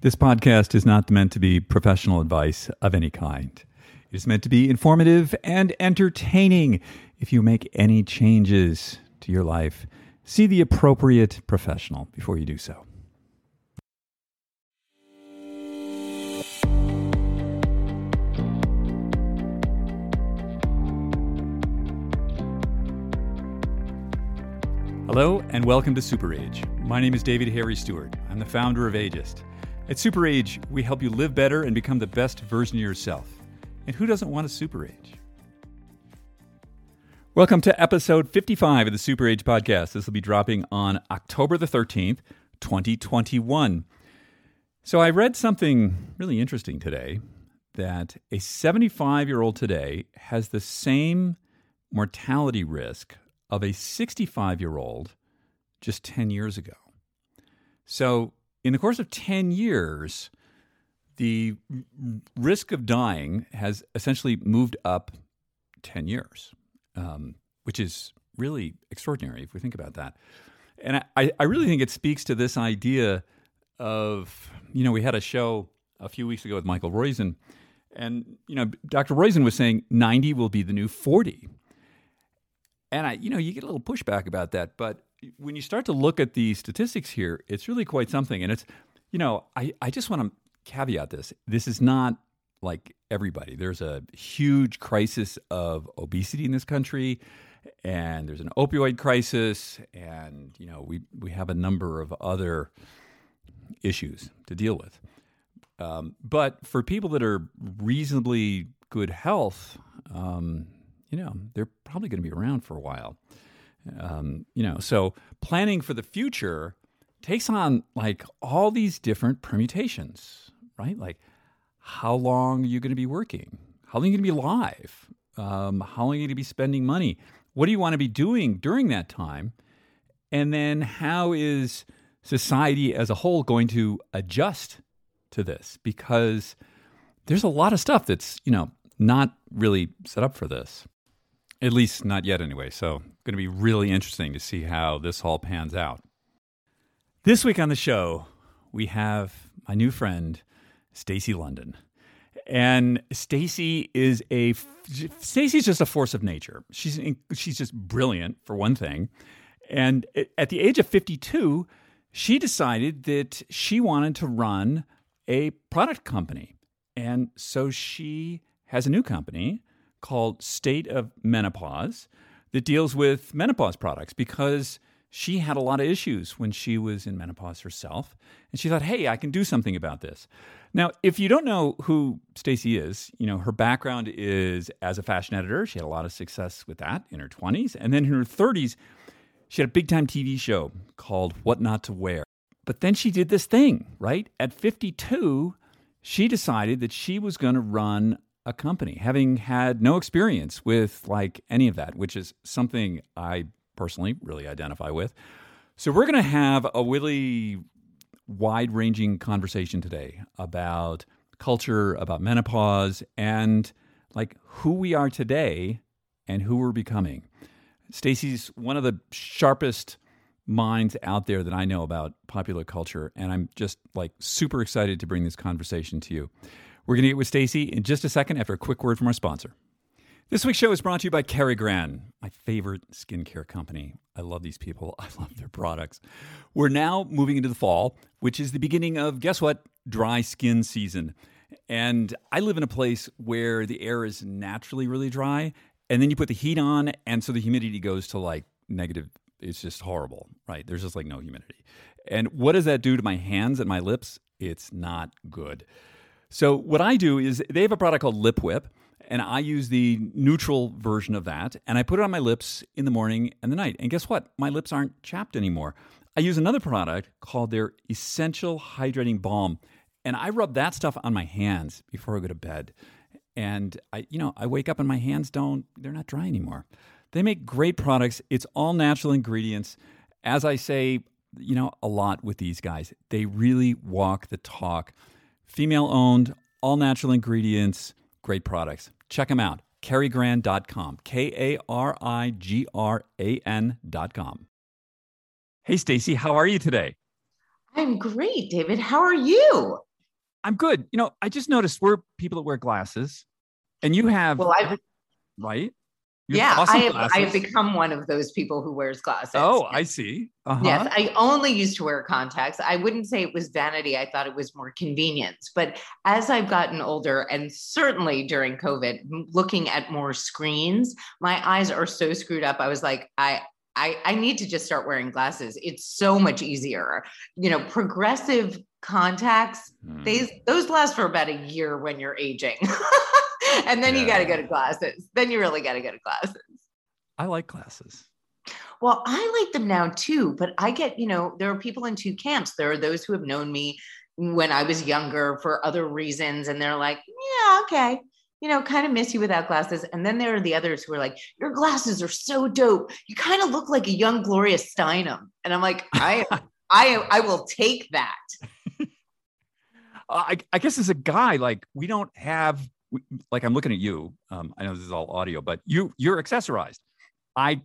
This podcast is not meant to be professional advice of any kind. It is meant to be informative and entertaining. If you make any changes to your life, see the appropriate professional before you do so. Hello and welcome to Super Age. My name is David Harry Stewart. I'm the founder of Ageist. At Super Age, we help you live better and become the best version of yourself. And who doesn't want a Super Age? Welcome to episode 55 of the Super Age podcast. This will be dropping on October the 13th, 2021. So I read something really interesting today, that a 75-year-old today has the same mortality risk of a 65-year-old just 10 years ago. So in the course of 10 years, the risk of dying has essentially moved up 10 years, which is really extraordinary if we think about that. And I really think it speaks to this idea of, you know, we had a show a few weeks ago with Michael Roizen, and, you know, Dr. Roizen was saying 90 will be the new 40. And you get a little pushback about that, but when you start to look at the statistics here, it's really quite something. And it's, I just want to caveat this. This is not like everybody. There's a huge crisis of obesity in this country, and there's an opioid crisis, and, we have a number of other issues to deal with. But for people that are reasonably good health, they're probably going to be around for a while. So planning for the future takes on like all these different permutations, right? Like, how long are you going to be working? How long are you going to be alive? How long are you going to be spending money? What do you want to be doing during that time? And then how is society as a whole going to adjust to this? Because there's a lot of stuff that's, not really set up for this. At least not yet anyway, so it's going to be really interesting to see how this all pans out. This week on the show, we have my new friend, Stacy London. And Stacy's just a force of nature. She's just brilliant, for one thing. And at the age of 52, she decided that she wanted to run a product company. And so she has a new company called State of Menopause that deals with menopause products, because she had a lot of issues when she was in menopause herself. And she thought, hey, I can do something about this. Now, if you don't know who Stacy is, her background is as a fashion editor. She had a lot of success with that in her 20s. And then in her 30s, she had a big-time TV show called What Not to Wear. But then she did this thing, right? At 52, she decided that she was going to run a company, having had no experience with like any of that, which is something I personally really identify with. So we're going to have a really wide-ranging conversation today about culture, about menopause, and like who we are today and who we're becoming. Stacy's one of the sharpest minds out there that I know about popular culture, and I'm just like super excited to bring this conversation to you. We're going to get with Stacy in just a second after a quick word from our sponsor. This week's show is brought to you by Cary Grant, my favorite skincare company. I love these people. I love their products. We're now moving into the fall, which is the beginning of, guess what, dry skin season. And I live in a place where the air is naturally really dry, and then you put the heat on, and so the humidity goes to like negative. It's just horrible, right? There's just like no humidity. And what does that do to my hands and my lips? It's not good. So what I do is, they have a product called Lip Whip, and I use the neutral version of that, and I put it on my lips in the morning and the night. And guess what? My lips aren't chapped anymore. I use another product called their Essential Hydrating Balm, and I rub that stuff on my hands before I go to bed. And I wake up and my hands they're not dry anymore. They make great products. It's all natural ingredients. As I say, a lot with these guys, they really walk the talk. Female-owned, all-natural ingredients, great products. Check them out. karigran.com. karigran.com. Hey, Stacy, how are you today? I'm great, David. How are you? I'm good. You know, I just noticed we're people that wear glasses, and you have, well, I've, right? You have awesome glasses. I have become one of those people who wears glasses. Oh, I see. Uh-huh. Yes, I only used to wear contacts. I wouldn't say it was vanity. I thought it was more convenience. But as I've gotten older, and certainly during COVID, looking at more screens, my eyes are so screwed up. I was like, I need to just start wearing glasses. It's so much easier. You know, progressive contacts, those last for about a year when you're aging. And then you got to go to glasses. Then you really got to go to glasses. I like glasses. Well, I like them now too, but I get, you know, there are people in two camps. There are those who have known me when I was younger for other reasons. And they're like, yeah, okay. You know, kind of miss you without glasses. And then there are the others who are like, your glasses are so dope. You kind of look like a young Gloria Steinem. And I'm like, I will take that. I guess as a guy, like we don't have, like I'm looking at you. I know this is all audio, but you're accessorized. I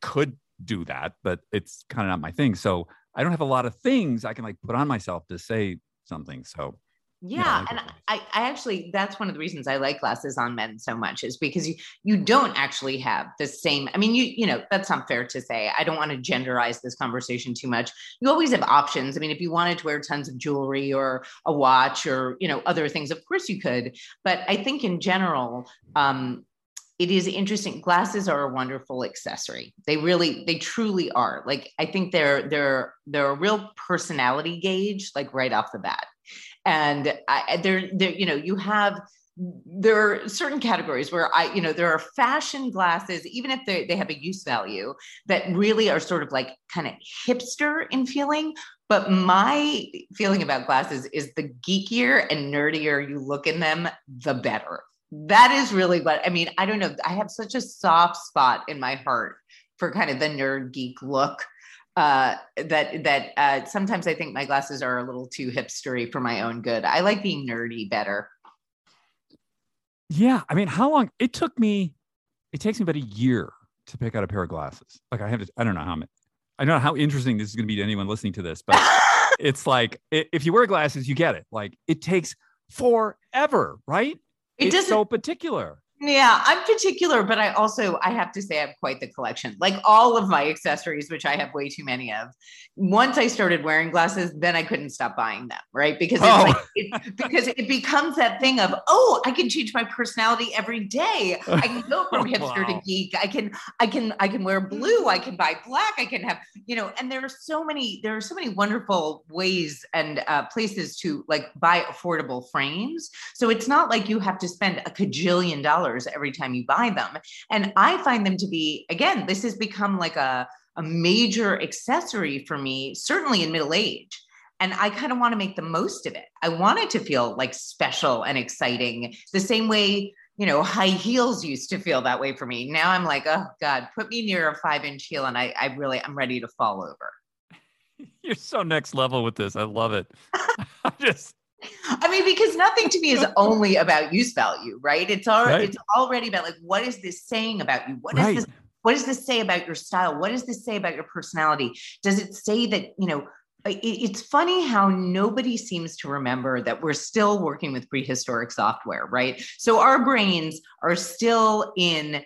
could do that, but it's kind of not my thing. So I don't have a lot of things I can like put on myself to say something. So yeah. And I actually, that's one of the reasons I like glasses on men so much is because you don't actually have the same, I mean, you know, that's not fair to say. I don't want to genderize this conversation too much. You always have options. I mean, if you wanted to wear tons of jewelry or a watch or, you know, other things, of course you could. But I think in general, it is interesting. Glasses are a wonderful accessory. They truly are. Like, I think they're a real personality gauge, like right off the bat. And there are certain categories where there are fashion glasses, even if they have a use value that really are sort of like kind of hipster in feeling. But my feeling about glasses is the geekier and nerdier you look in them, the better. That is really what, I mean, I don't know. I have such a soft spot in my heart for kind of the nerd geek look that sometimes I think my glasses are a little too hipstery for my own good. I like being nerdy better. Yeah. I mean, how long it takes me about a year to pick out a pair of glasses. Like I don't know how interesting this is going to be to anyone listening to this, but it's like, if you wear glasses, you get it. Like it takes forever, right? It's so particular. Yeah, I'm particular, but I have to say I have quite the collection. Like all of my accessories, which I have way too many of. Once I started wearing glasses, then I couldn't stop buying them, right? Because because it becomes that thing of, oh, I can change my personality every day. I can go from hipster to geek. I can wear blue. I can buy black. I can have, you know. And there are so many wonderful ways and places to like buy affordable frames. So it's not like you have to spend a cajillion dollars every time you buy them. And I find them to be, again, this has become like a major accessory for me, certainly in middle age. And I kind of want to make the most of it. I want it to feel like special and exciting, the same way, you know, high heels used to feel that way for me. Now I'm like, oh God, put me near a 5-inch heel and I'm ready to fall over. You're so next level with this. I love it. I mean, because nothing to me is only about use value, right? It's already about like, what is this saying about you? What does this say about your style? What does this say about your personality? Does it say that, you know, it's funny how nobody seems to remember that we're still working with prehistoric software, right? So our brains are still in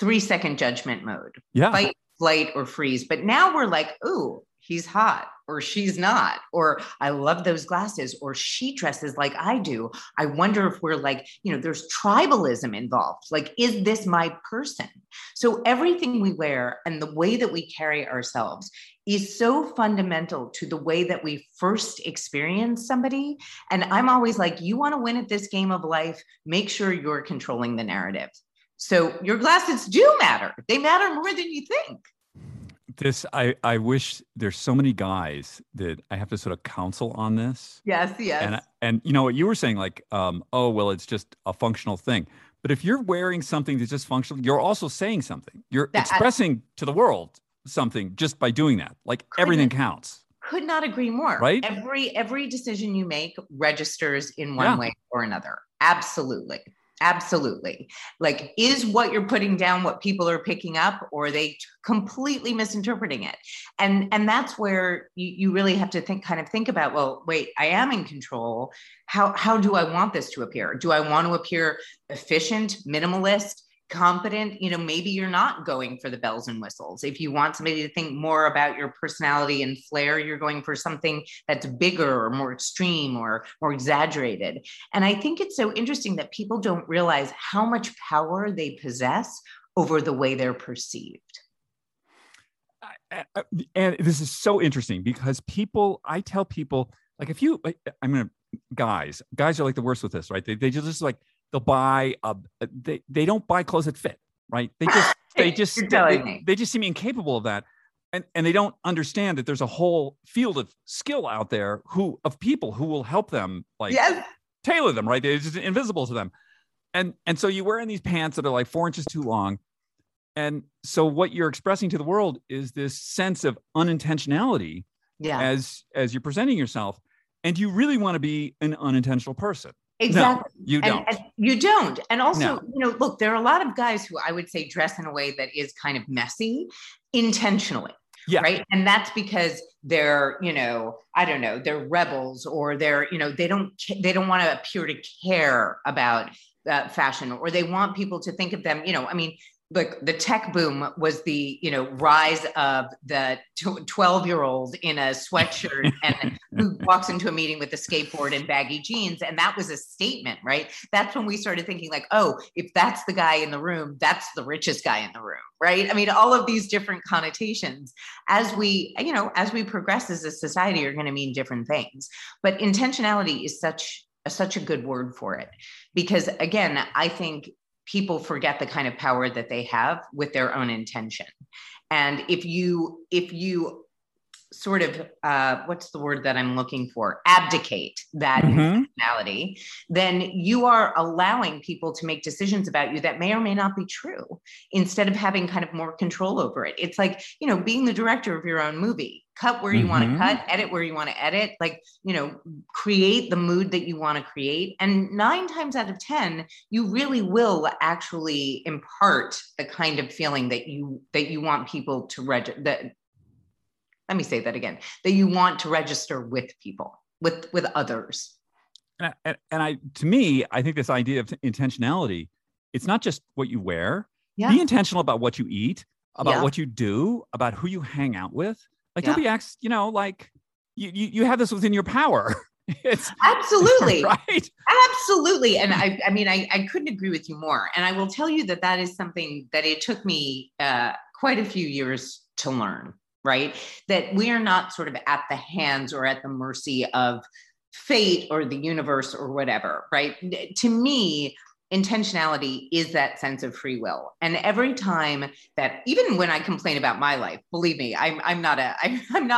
3-second judgment mode, fight, flight, or freeze. But now we're like, ooh, he's hot. Or she's not, or I love those glasses, or she dresses like I do. I wonder if we're like, you know, there's tribalism involved. Like, is this my person? So everything we wear and the way that we carry ourselves is so fundamental to the way that we first experience somebody. And I'm always like, you want to win at this game of life, make sure you're controlling the narrative. So your glasses do matter. They matter more than you think. This, I wish there's so many guys that I have to sort of counsel on this. Yes. And you know what you were saying, like, it's just a functional thing. But if you're wearing something that's just functional, you're also saying something. You're expressing to the world something just by doing that. Like everything counts. Could not agree more. Right? Every decision you make registers in one way or another. Absolutely. Absolutely. Like, is what you're putting down what people are picking up, or are they completely misinterpreting it? And that's where you really have to think about, well, wait, I am in control. How do I want this to appear? Do I want to appear efficient, minimalist, competent? You know, maybe you're not going for the bells and whistles. If you want somebody to think more about your personality and flair, you're going for something that's bigger or more extreme or more exaggerated. And I think it's so interesting that people don't realize how much power they possess over the way they're perceived. And this is so interesting because I tell people, like, if you, guys are like the worst with this, right? They just like, they'll buy they don't buy clothes that fit, right? They just seem incapable of that. And they don't understand that there's a whole field of skill out there of people who will help them, like, yes, tailor them, right? It's just invisible to them. And so you wear in these pants that are like 4 inches too long. And so what you're expressing to the world is this sense of unintentionality, as you're presenting yourself. And you really want to be an unintentional person. Exactly. No, you don't. And you don't. And also, no. You know, look, there are a lot of guys who I would say dress in a way that is kind of messy intentionally. Yeah. Right. And that's because they're, you know, I don't know, they're rebels, or they're, you know, they don't want to appear to care about fashion, or they want people to think of them, you know, I mean, like the tech boom was the, you know, rise of the 12-year-old in a sweatshirt and who walks into a meeting with a skateboard and baggy jeans. And that was a statement, right? That's when we started thinking like, oh, if that's the guy in the room, that's the richest guy in the room, right? I mean, all of these different connotations as we progress as a society are going to mean different things, but intentionality is such a good word for it. Because again, I think people forget the kind of power that they have with their own intention. And if you sort of, what's the word that I'm looking for? Abdicate that intentionality, then you are allowing people to make decisions about you that may or may not be true, instead of having kind of more control over it. It's like, you know, being the director of your own movie. Cut where you want to cut, edit where you want to edit, like, you know, create the mood that you want to create. And 9 times out of 10, you really will actually impart the kind of feeling that you want people to register. That you want to register with people, with others. And I, to me, I think this idea of intentionality, it's not just what you wear. Yeah. Be intentional about what you eat, about what you do, about who you hang out with. Like, don't be you have this within your power. It's absolutely right. Absolutely. And I mean, I couldn't agree with you more. And I will tell you that is something that it took me quite a few years to learn, right? That we are not sort of at the hands or at the mercy of fate or the universe or whatever, right? To me, intentionality is that sense of free will. And every time that, even when I complain about my life, believe me, I'm not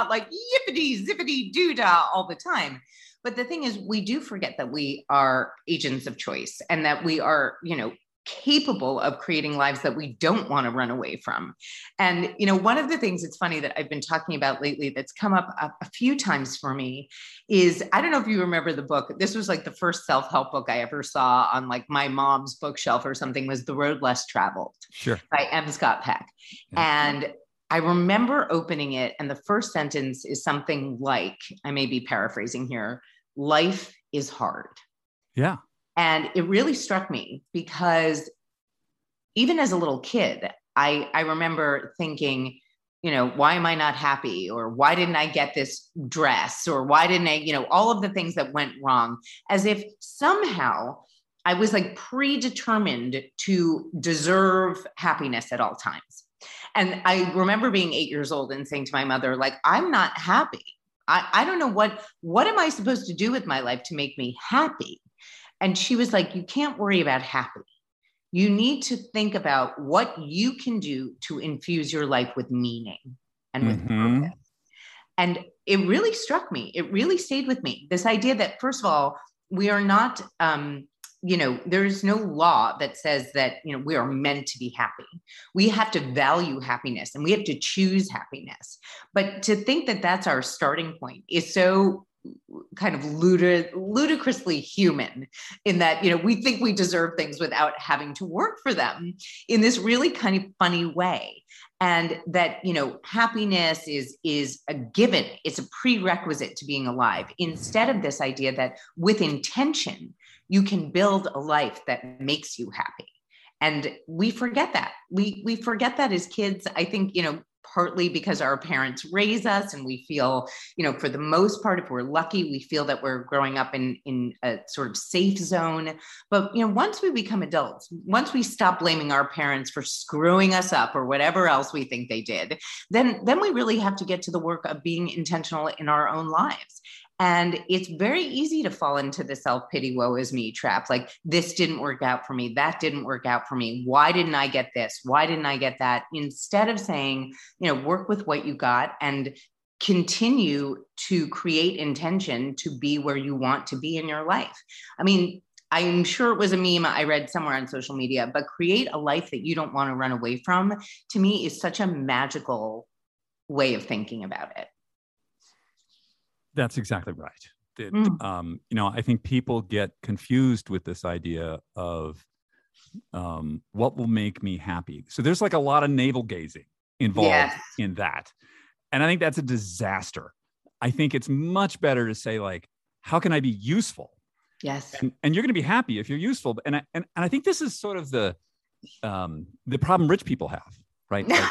like yippity zippity doo-dah all the time. But the thing is, we do forget that we are agents of choice and that we are, you know, capable of creating lives that we don't want to run away from. And, you know, one of the things that's funny that I've been talking about lately that's come up a few times for me is, I don't know if you remember the book. This was like the first self-help book I ever saw on like my mom's bookshelf or something, was The Road Less Traveled by M. Scott Peck. Yeah. And I remember opening it, and the first sentence is something like, I may be paraphrasing here, life is hard. Yeah. And it really struck me because even as a little kid, I remember thinking, you know, why am I not happy? Or why didn't I get this dress? Or why didn't I, you know, all of the things that went wrong, as if somehow I was like predetermined to deserve happiness at all times. And I remember being 8 years old and saying to my mother, like, I'm not happy. I don't know what am I supposed to do with my life to make me happy? And she was like, you can't worry about happy. You need to think about what you can do to infuse your life with meaning and with purpose. And it really struck me. It really stayed with me. This idea that, first of all, we are not, you know, there's no law that says that, you know, we are meant to be happy. We have to value happiness and we have to choose happiness. But to think that that's our starting point is so kind of ludicrously human in that, you know, we think we deserve things without having to work for them in this really kind of funny way. And that, you know, happiness is a given. It's a prerequisite to being alive, instead of this idea that with intention, you can build a life that makes you happy. And we forget that. We forget that as kids. I think, you know, partly because our parents raise us and we feel, you know, for the most part, if we're lucky, we feel that we're growing up in a sort of safe zone. But, you know, once we become adults, once we stop blaming our parents for screwing us up or whatever else we think they did, then we really have to get to the work of being intentional in our own lives. And it's very easy to fall into the self-pity, woe is me trap. Like, this didn't work out for me. That didn't work out for me. Why didn't I get this? Why didn't I get that? Instead of saying, you know, work with what you got and continue to create intention to be where you want to be in your life. I mean, I'm sure it was a meme I read somewhere on social media, but create a life that you don't want to run away from, to me, is such a magical way of thinking about it. That's exactly right. You know, I think people get confused with this idea of what will make me happy. So there's like a lot of navel gazing involved in that. And I think that's a disaster. I think it's much better to say, like, how can I be useful? Yes. And you're going to be happy if you're useful. And I think this is sort of the problem rich people have, right? Like,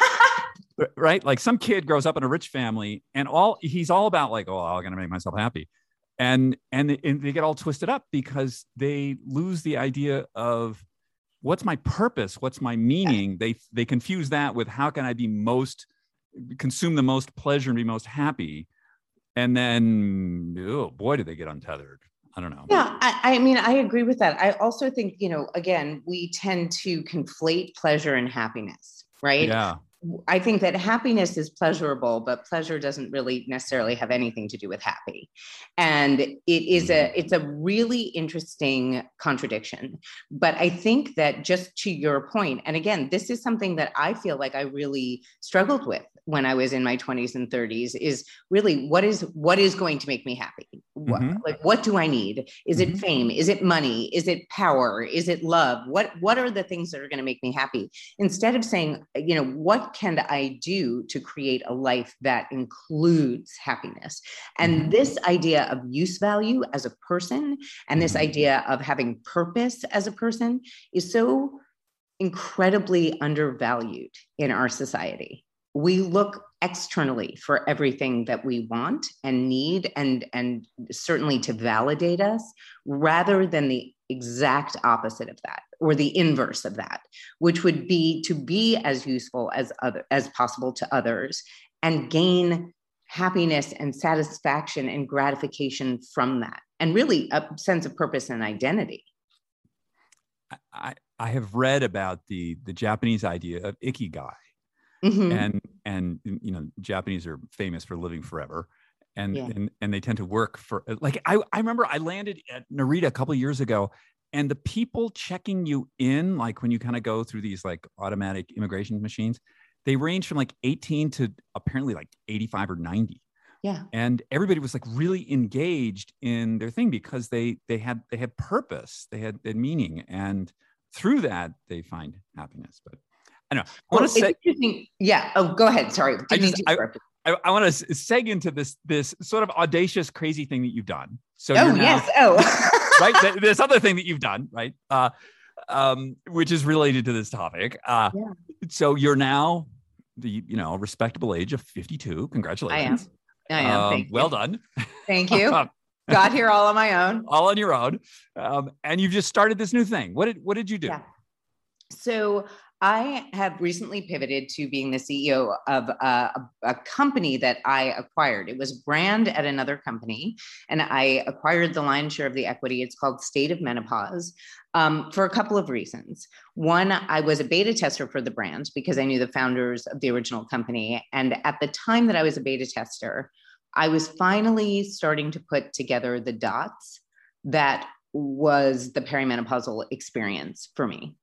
right? Like, some kid grows up in a rich family and he's all about, like, oh, I'm going to make myself happy. And they get all twisted up because they lose the idea of what's my purpose? What's my meaning? They confuse that with how can I be consume the most pleasure and be most happy? And then, oh boy, do they get untethered. I don't know. Yeah, I mean, I agree with that. I also think, you know, again, we tend to conflate pleasure and happiness, right? Yeah. I think that happiness is pleasurable, but pleasure doesn't really necessarily have anything to do with happy. And it's a really interesting contradiction. But I think that, just to your point, and again, this is something that I feel like I really struggled with when I was in my 20s and 30s, is really what is going to make me happy? Mm-hmm. Like, what do I need? Is it fame? Is it money? Is it power? Is it love? What are the things that are going to make me happy? Instead of saying, you know, what can I do to create a life that includes happiness? And this idea of use value as a person, and this idea of having purpose as a person, is so incredibly undervalued in our society. We look externally for everything that we want and need, and certainly to validate us, rather than the exact opposite of that, or the inverse of that, which would be to be as useful as possible to others and gain happiness and satisfaction and gratification from that, and really a sense of purpose and identity. I have read about the Japanese idea of ikigai. Mm-hmm. And you know, Japanese are famous for living forever, and they tend to work for, like, I remember I landed at Narita a couple of years ago, and the people checking you in, like when you kind of go through these like automatic immigration machines, they range from like 18 to apparently like 85 or 90. Yeah. And everybody was like really engaged in their thing because they had purpose, they had meaning, and through that they find happiness. But I know. I want to say, yeah. Oh, go ahead. Sorry. I want to seg into this sort of audacious, crazy thing that you've done. So right. This other thing that you've done, right? Which is related to this topic. So you're now the respectable age of 52. Congratulations. I am. Thank you. Well done. Thank you. Got here all on my own. All on your own. And you've just started this new thing. What did you do? Yeah. So I have recently pivoted to being the CEO of a company that I acquired. It was a brand at another company, and I acquired the lion's share of the equity. It's called State of Menopause, for a couple of reasons. One, I was a beta tester for the brand because I knew the founders of the original company. And at the time that I was a beta tester, I was finally starting to put together the dots that was the perimenopausal experience for me.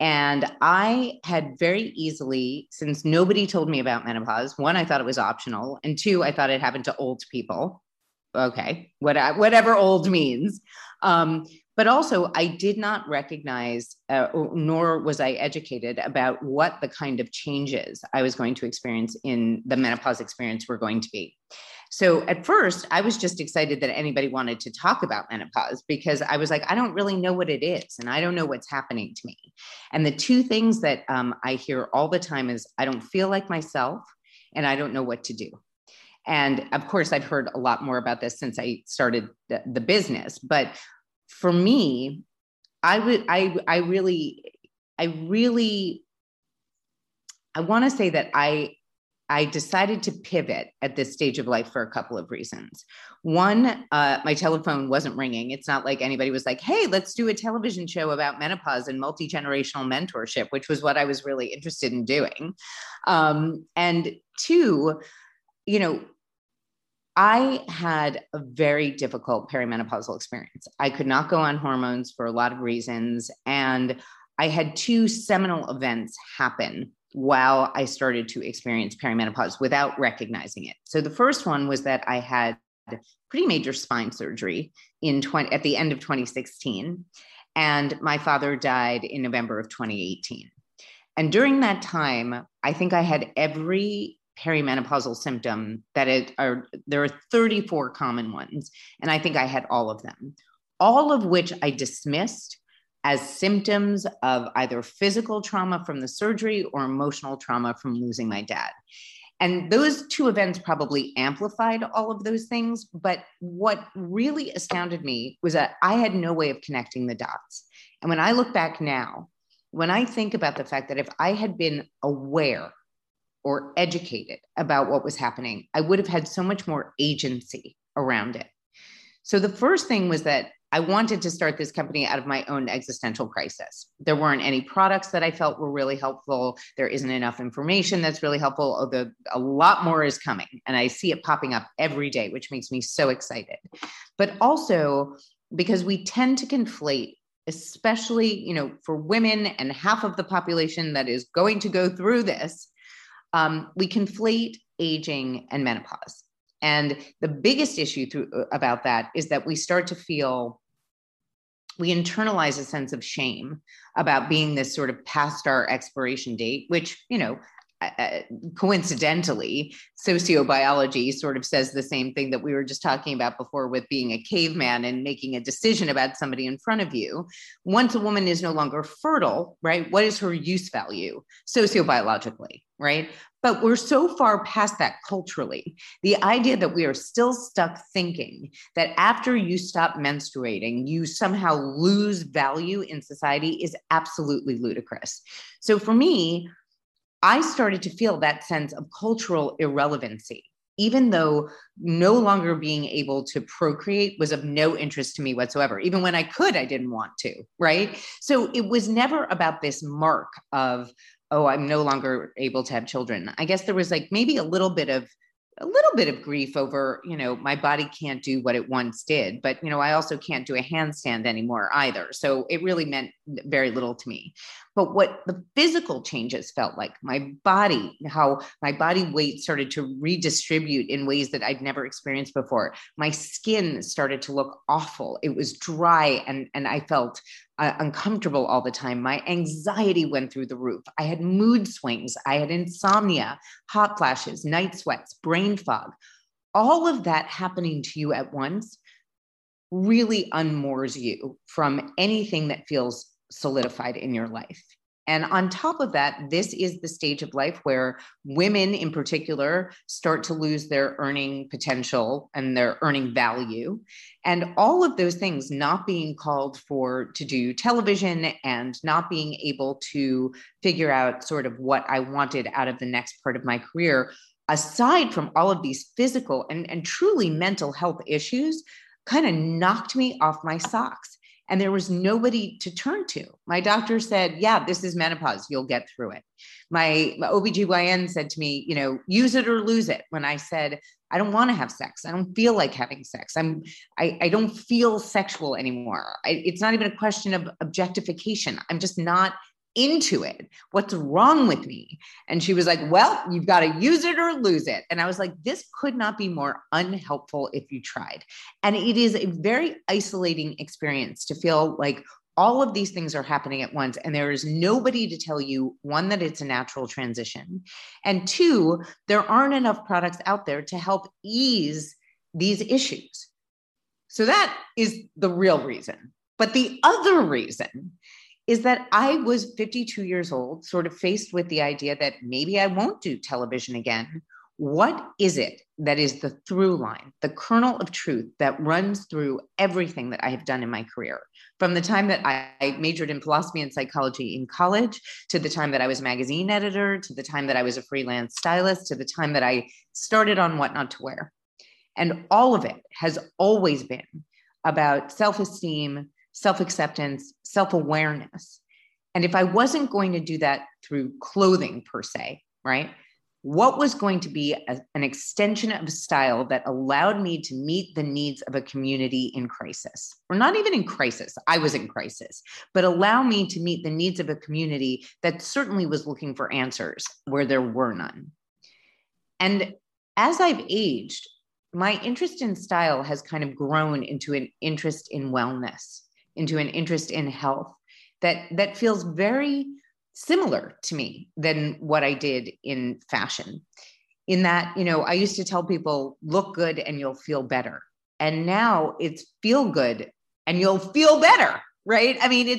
And I had very easily, since nobody told me about menopause, one, I thought it was optional, and two, I thought it happened to old people. okay, whatever old means. But also I did not recognize, nor was I educated about what the kind of changes I was going to experience in the menopause experience were going to be. So at first I was just excited that anybody wanted to talk about menopause because I was like, I don't really know what it is. And I don't know what's happening to me. And the two things that I hear all the time is I don't feel like myself and I don't know what to do. And of course I've heard a lot more about this since I started the business, but for me, I want to say that I decided to pivot at this stage of life for a couple of reasons. One, my telephone wasn't ringing. It's not like anybody was like, hey, let's do a television show about menopause and multi-generational mentorship, which was what I was really interested in doing. And two, you know, I had a very difficult perimenopausal experience. I could not go on hormones for a lot of reasons. And I had two seminal events happen while I started to experience perimenopause without recognizing it. So the first one was that I had pretty major spine surgery at the end of 2016. And my father died in November of 2018. And during that time, I think I had every perimenopausal symptom there are 34 common ones. And I think I had all of them, all of which I dismissed as symptoms of either physical trauma from the surgery or emotional trauma from losing my dad. And those two events probably amplified all of those things. But what really astounded me was that I had no way of connecting the dots. And when I look back now, when I think about the fact that if I had been aware or educated about what was happening, I would have had so much more agency around it. So the first thing was that I wanted to start this company out of my own existential crisis. There weren't any products that I felt were really helpful. There isn't enough information that's really helpful, although a lot more is coming. And I see it popping up every day, which makes me so excited. But also because we tend to conflate, especially, you know, for women and half of the population that is going to go through this, we conflate aging and menopause. And the biggest issue about that is that we start to feel, we internalize a sense of shame about being this sort of past our expiration date, which, you know, coincidentally, sociobiology sort of says the same thing that we were just talking about before with being a caveman and making a decision about somebody in front of you. Once a woman is no longer fertile, right? What is her use value sociobiologically, right? But we're so far past that culturally. The idea that we are still stuck thinking that after you stop menstruating, you somehow lose value in society is absolutely ludicrous. So for me, I started to feel that sense of cultural irrelevancy, even though no longer being able to procreate was of no interest to me whatsoever. Even when I could, I didn't want to, right? So it was never about this mark of, oh, I'm no longer able to have children. I guess there was like maybe a little bit of grief over, you know, my body can't do what it once did, but, you know, I also can't do a handstand anymore either. So it really meant very little to me. But what the physical changes felt like, how my body weight started to redistribute in ways that I'd never experienced before. My skin started to look awful. It was dry and I felt uncomfortable all the time. My anxiety went through the roof. I had mood swings. I had insomnia, hot flashes, night sweats, brain fog. All of that happening to you at once really unmoors you from anything that feels solidified in your life. And on top of that, this is the stage of life where women in particular start to lose their earning potential and their earning value. And all of those things, not being called for to do television and not being able to figure out sort of what I wanted out of the next part of my career, aside from all of these physical and truly mental health issues, kind of knocked me off my socks. And there was nobody to turn to. My doctor said, yeah, this is menopause. You'll get through it. My OBGYN said to me, you know, use it or lose it. When I said, I don't want to have sex. I don't feel like having sex. I don't feel sexual anymore. It's not even a question of objectification. I'm just not into it. What's wrong with me? And she was like, well, you've got to use it or lose it. And I was like, this could not be more unhelpful if you tried. And it is a very isolating experience to feel like all of these things are happening at once. And there is nobody to tell you, one, that it's a natural transition. And two, there aren't enough products out there to help ease these issues. So that is the real reason. But the other reason is that I was 52 years old, sort of faced with the idea that maybe I won't do television again. What is it that is the through line, the kernel of truth that runs through everything that I have done in my career? From the time that I majored in philosophy and psychology in college, to the time that I was a magazine editor, to the time that I was a freelance stylist, to the time that I started on What Not to Wear. And all of it has always been about self-esteem, self-acceptance, self-awareness. And if I wasn't going to do that through clothing per se, right? What was going to be an extension of style that allowed me to meet the needs of a community in crisis, or not even in crisis, I was in crisis, but allow me to meet the needs of a community that certainly was looking for answers where there were none. And as I've aged, my interest in style has kind of grown into an interest in wellness, into an interest in health that feels very similar to me than what I did in fashion. In that, you know, I used to tell people, look good and you'll feel better. And now it's feel good and you'll feel better, right? I mean,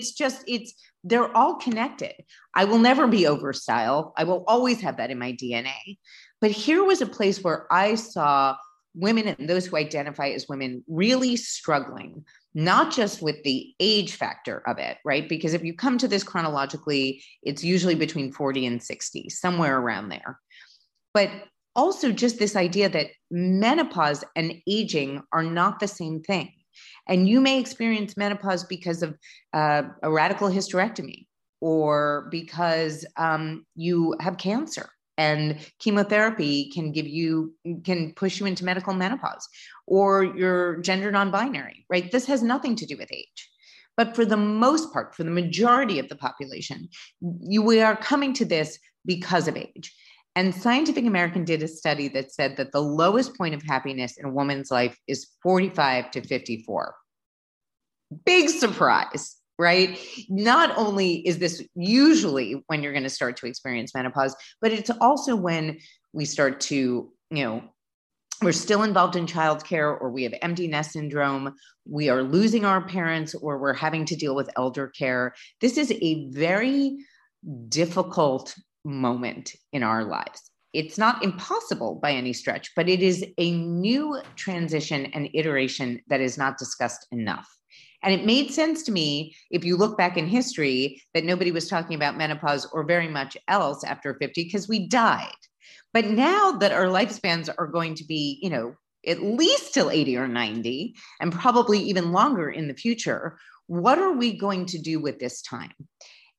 they're all connected. I will never be over style. I will always have that in my DNA. But here was a place where I saw women and those who identify as women really struggling, not just with the age factor of it, right? Because if you come to this chronologically, it's usually between 40 and 60, somewhere around there. But also just this idea that menopause and aging are not the same thing. And you may experience menopause because of a radical hysterectomy, or because you have cancer. And chemotherapy can push you into medical menopause, or you're gender non-binary, right? This has nothing to do with age. But for the most part, for the majority of the population, we are coming to this because of age. And Scientific American did a study that said that the lowest point of happiness in a woman's life is 45 to 54. Big surprise. Right? Not only is this usually when you're going to start to experience menopause, but it's also when we start to, you know, we're still involved in childcare, or we have empty nest syndrome, we are losing our parents, or we're having to deal with elder care. This is a very difficult moment in our lives. It's not impossible by any stretch, but it is a new transition and iteration that is not discussed enough. And it made sense to me, if you look back in history, that nobody was talking about menopause or very much else after 50, because we died. But now that our lifespans are going to be, you know, at least till 80 or 90, and probably even longer in the future, what are we going to do with this time?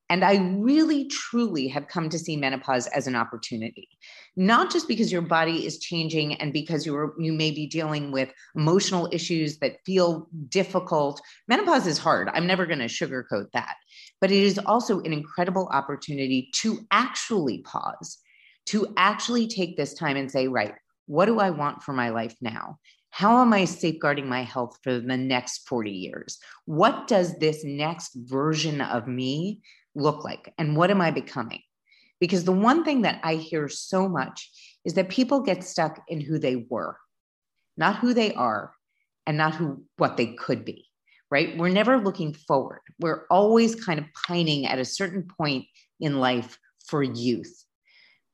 And I really, truly have come to see menopause as an opportunity, not just because your body is changing and because you may be dealing with emotional issues that feel difficult. Menopause is hard. I'm never going to sugarcoat that. But it is also an incredible opportunity to actually pause, to actually take this time and say, right, what do I want for my life now? How am I safeguarding my health for the next 40 years? What does this next version of me look like? And what am I becoming? Because the one thing that I hear so much is that people get stuck in who they were, not who they are, and not what they could be, right? We're never looking forward. We're always kind of pining at a certain point in life for youth.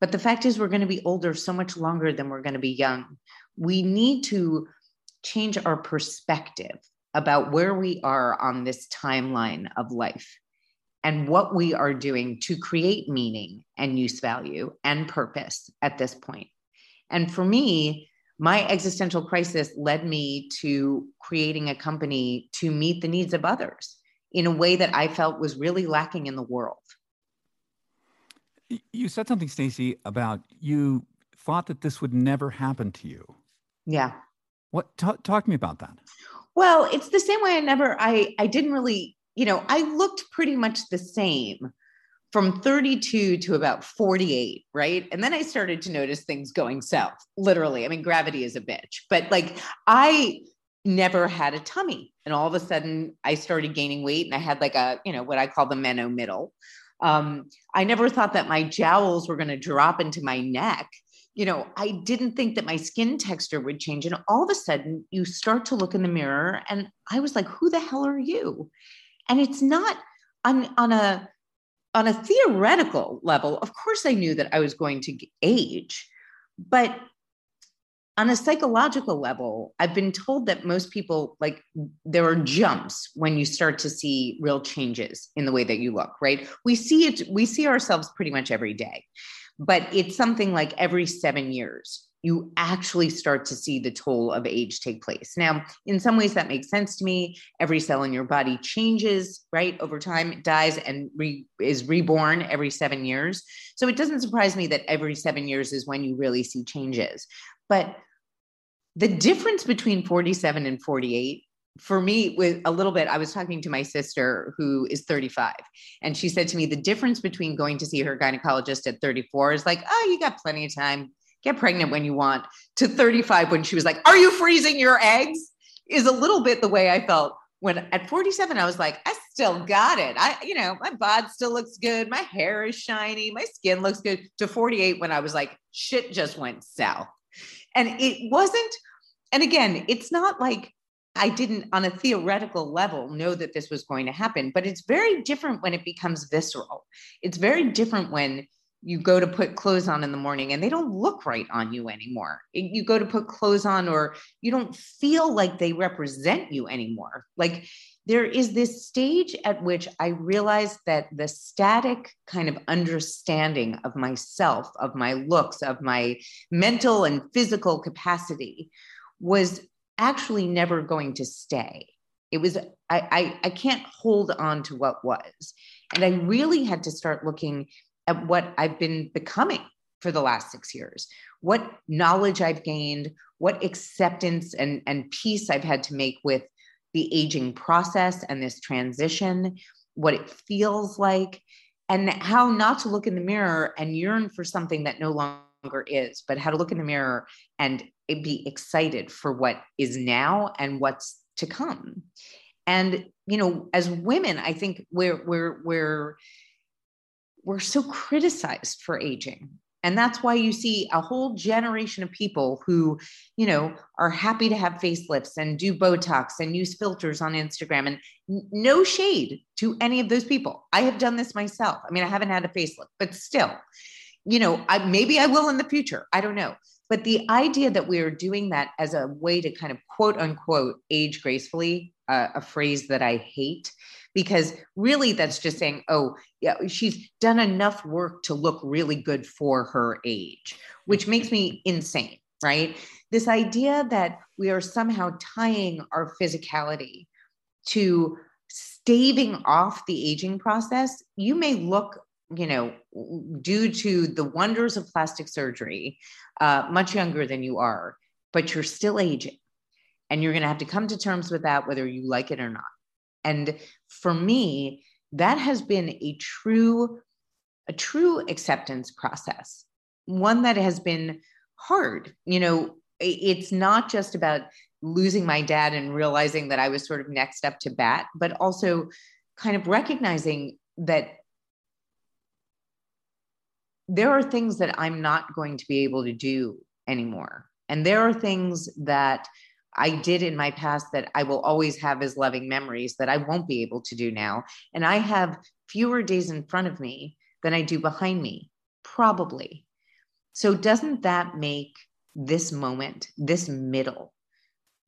But the fact is, we're going to be older so much longer than we're going to be young. We need to change our perspective about where we are on this timeline of life, and what we are doing to create meaning and use value and purpose at this point. And for me, my existential crisis led me to creating a company to meet the needs of others in a way that I felt was really lacking in the world. You said something, Stacy, about you thought that this would never happen to you. Yeah. What? Talk to me about that. Well, it's the same way I didn't really, you know, I looked pretty much the same from 32 to about 48, right? And then I started to notice things going south, literally. I mean, gravity is a bitch, but like I never had a tummy. And all of a sudden I started gaining weight and I had like a, you know, what I call the Menno middle. I never thought that my jowls were going to drop into my neck. You know, I didn't think that my skin texture would change. And all of a sudden you start to look in the mirror and I was like, who the hell are you? And it's not on a theoretical level. Of course I knew that I was going to age, but on a psychological level, I've been told that most people, like, there are jumps when you start to see real changes in the way that you look, right? We see ourselves pretty much every day, but it's something like every 7 years, you actually start to see the toll of age take place. Now, in some ways that makes sense to me. Every cell in your body changes, right? Over time, it dies and is reborn every 7 years. So it doesn't surprise me that every 7 years is when you really see changes. But the difference between 47 and 48, for me, with a little bit, I was talking to my sister who is 35, and she said to me, the difference between going to see her gynecologist at 34 is like, oh, you got plenty of time, get pregnant when you want, to 35, when she was like, are you freezing your eggs? Is a little bit the way I felt when at 47, I was like, I still got it. My bod still looks good. My hair is shiny. My skin looks good. To 48, when I was like, shit just went south. And it wasn't, and again, it's not like I didn't on a theoretical level know that this was going to happen, but it's very different when it becomes visceral. It's very different when you go to put clothes on in the morning and they don't look right on you anymore. You go to put clothes on or you don't feel like they represent you anymore. Like there is this stage at which I realized that the static kind of understanding of myself, of my looks, of my mental and physical capacity was actually never going to stay. It was, I can't hold on to what was. And I really had to start looking at what I've been becoming for the last 6 years, what knowledge I've gained, what acceptance and peace I've had to make with the aging process and this transition, what it feels like, and how not to look in the mirror and yearn for something that no longer is, but how to look in the mirror and be excited for what is now and what's to come. And, you know, as women, I think we're so criticized for aging. And that's why you see a whole generation of people who, you know, are happy to have facelifts and do Botox and use filters on Instagram, and no shade to any of those people. I have done this myself. I mean, I haven't had a facelift, but still, you know, maybe I will in the future. I don't know. But the idea that we are doing that as a way to kind of quote unquote age gracefully, a phrase that I hate, because really that's just saying, oh, yeah, she's done enough work to look really good for her age, which makes me insane, right? This idea that we are somehow tying our physicality to staving off the aging process. You may look, you know, due to the wonders of plastic surgery, much younger than you are, but you're still aging. And you're going to have to come to terms with that, whether you like it or not. And for me, that has been a true acceptance process, one that has been hard. You know, it's not just about losing my dad and realizing that I was sort of next up to bat, but also kind of recognizing that there are things that I'm not going to be able to do anymore. And there are things that I did in my past that I will always have as loving memories that I won't be able to do now. And I have fewer days in front of me than I do behind me, probably. So doesn't that make this moment, this middle,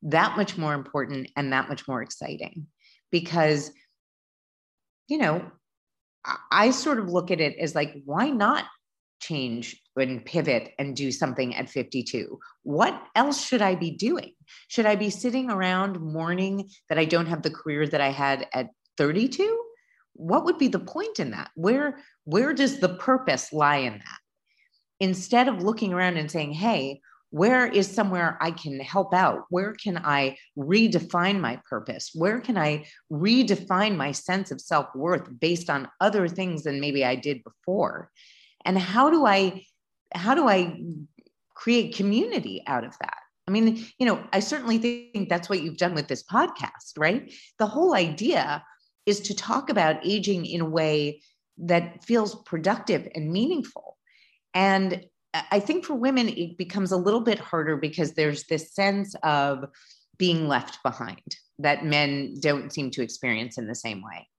that much more important and that much more exciting? Because, you know, I sort of look at it as like, why not change and pivot and do something at 52? What else should I be doing? Should I be sitting around mourning that I don't have the career that I had at 32? What would be the point in that? Where does the purpose lie in that? Instead of looking around and saying, hey, Where is somewhere I can help out? Where can I redefine my purpose? Where can I redefine my sense of self-worth based on other things than maybe I did before? And how do I create community out of that? I mean, you know, I certainly think that's what you've done with this podcast, right? The whole idea is to talk about aging in a way that feels productive and meaningful. And I think for women, it becomes a little bit harder because there's this sense of being left behind that men don't seem to experience in the same way.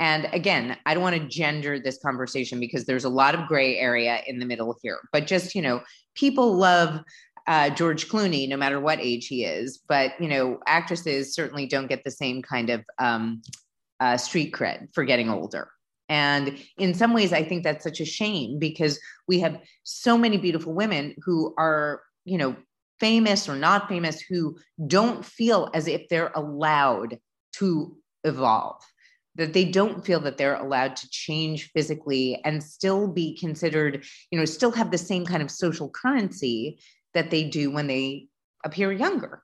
And again, I don't want to gender this conversation because there's a lot of gray area in the middle here, but just, you know, people love George Clooney, no matter what age he is, but, you know, actresses certainly don't get the same kind of street cred for getting older. And in some ways, I think that's such a shame because we have so many beautiful women who are, you know, famous or not famous, who don't feel as if they're allowed to evolve, that they don't feel that they're allowed to change physically and still be considered, you know, still have the same kind of social currency that they do when they appear younger.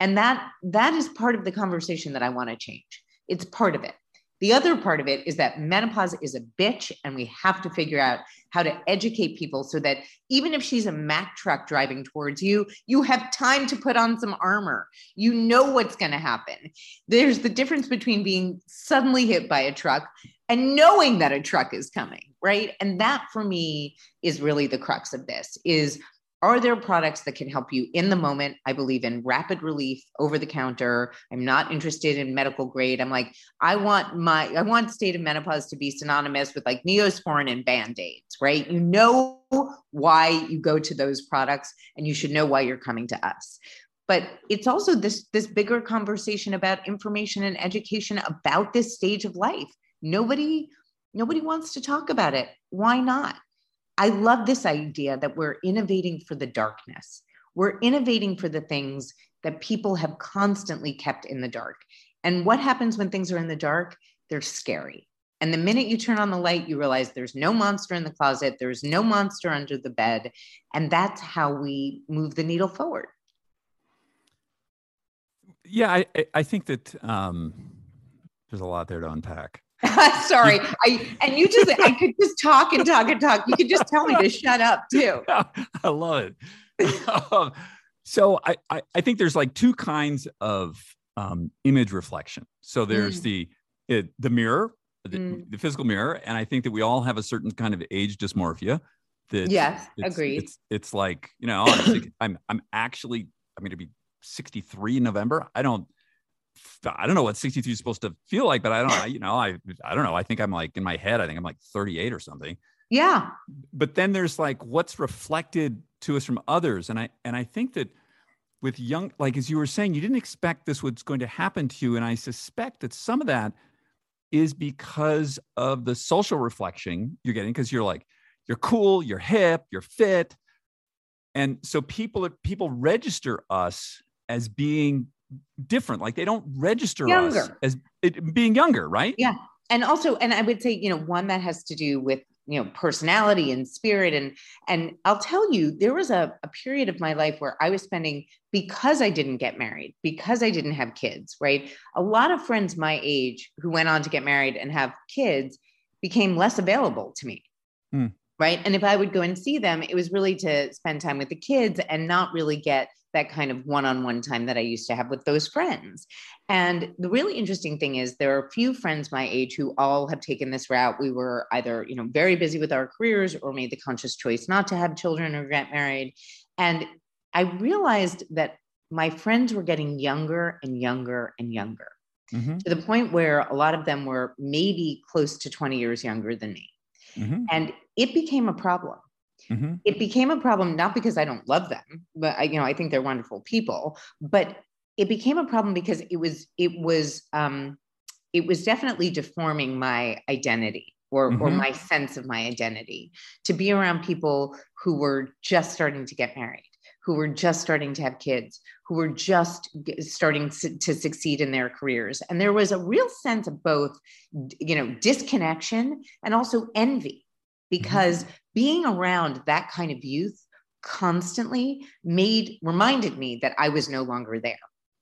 And that is part of the conversation that I want to change. It's part of it. The other part of it is that menopause is a bitch, and we have to figure out how to educate people so that even if she's a Mack truck driving towards you, you have time to put on some armor. You know what's going to happen. There's the difference between being suddenly hit by a truck and knowing that a truck is coming, right? And that for me is really the crux of this is, are there products that can help you in the moment? I believe in rapid relief over the counter. I'm not interested in medical grade. I'm like, I want State of Menopause to be synonymous with like Neosporin and Band-Aids, right? You know why you go to those products and you should know why you're coming to us. But it's also this bigger conversation about information and education about this stage of life. Nobody wants to talk about it. Why not? I love this idea that we're innovating for the darkness. We're innovating for the things that people have constantly kept in the dark. And what happens when things are in the dark? They're scary. And the minute you turn on the light, you realize there's no monster in the closet. There's no monster under the bed. And that's how we move the needle forward. Yeah, I think that there's a lot there to unpack. Sorry. I could just talk and talk and talk. You could just tell me to shut up too. I love it. So I think there's like two kinds of image reflection. So there's the mirror, the physical mirror. And I think that we all have a certain kind of age dysmorphia. Agreed. It's like, you know, honestly, I'm going to be 63 in November. I don't know what 63 is supposed to feel like, but I don't know. I think I'm like in my head, I think I'm like 38 or something. Yeah. But then there's like what's reflected to us from others. And I think that with young, like, as you were saying, you didn't expect this was going to happen to you. And I suspect that some of that is because of the social reflection you're getting. 'Cause you're like, you're cool, you're hip, you're fit. And so people register us as being different, like they don't register us as being younger, right? Yeah. And also, and I would say, you know, one that has to do with, you know, personality and spirit. And I'll tell you, there was a period of my life where I was spending, because I didn't get married, because I didn't have kids, right? A lot of friends my age who went on to get married and have kids became less available to me. Mm. Right. And if I would go and see them, it was really to spend time with the kids and not really get that kind of one-on-one time that I used to have with those friends. And the really interesting thing is there are a few friends my age who all have taken this route. We were either, you know, very busy with our careers or made the conscious choice not to have children or get married. And I realized that my friends were getting younger and younger and younger, to the point where a lot of them were maybe close to 20 years younger than me. Mm-hmm. And it became a problem. Mm-hmm. It became a problem, not because I don't love them, but I think they're wonderful people, but it became a problem because it was definitely deforming my identity or my sense of my identity to be around people who were just starting to get married, who were just starting to have kids, who were just starting to succeed in their careers. And there was a real sense of both, you know, disconnection and also envy, because being around that kind of youth constantly reminded me that I was no longer there.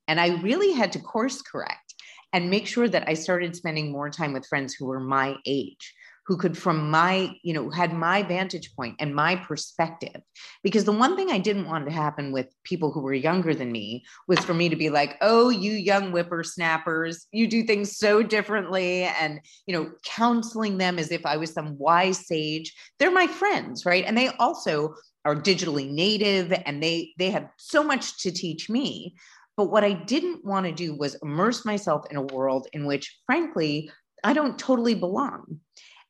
And I really had to course correct and make sure that I started spending more time with friends who were my age, who could from my, you know, had my vantage point and my perspective. Because the one thing I didn't want to happen with people who were younger than me was for me to be like, oh, you young whippersnappers, you do things so differently. And, you know, counseling them as if I was some wise sage. They're my friends, right? And they also are digitally native and they have so much to teach me. But what I didn't want to do was immerse myself in a world in which, frankly, I don't totally belong.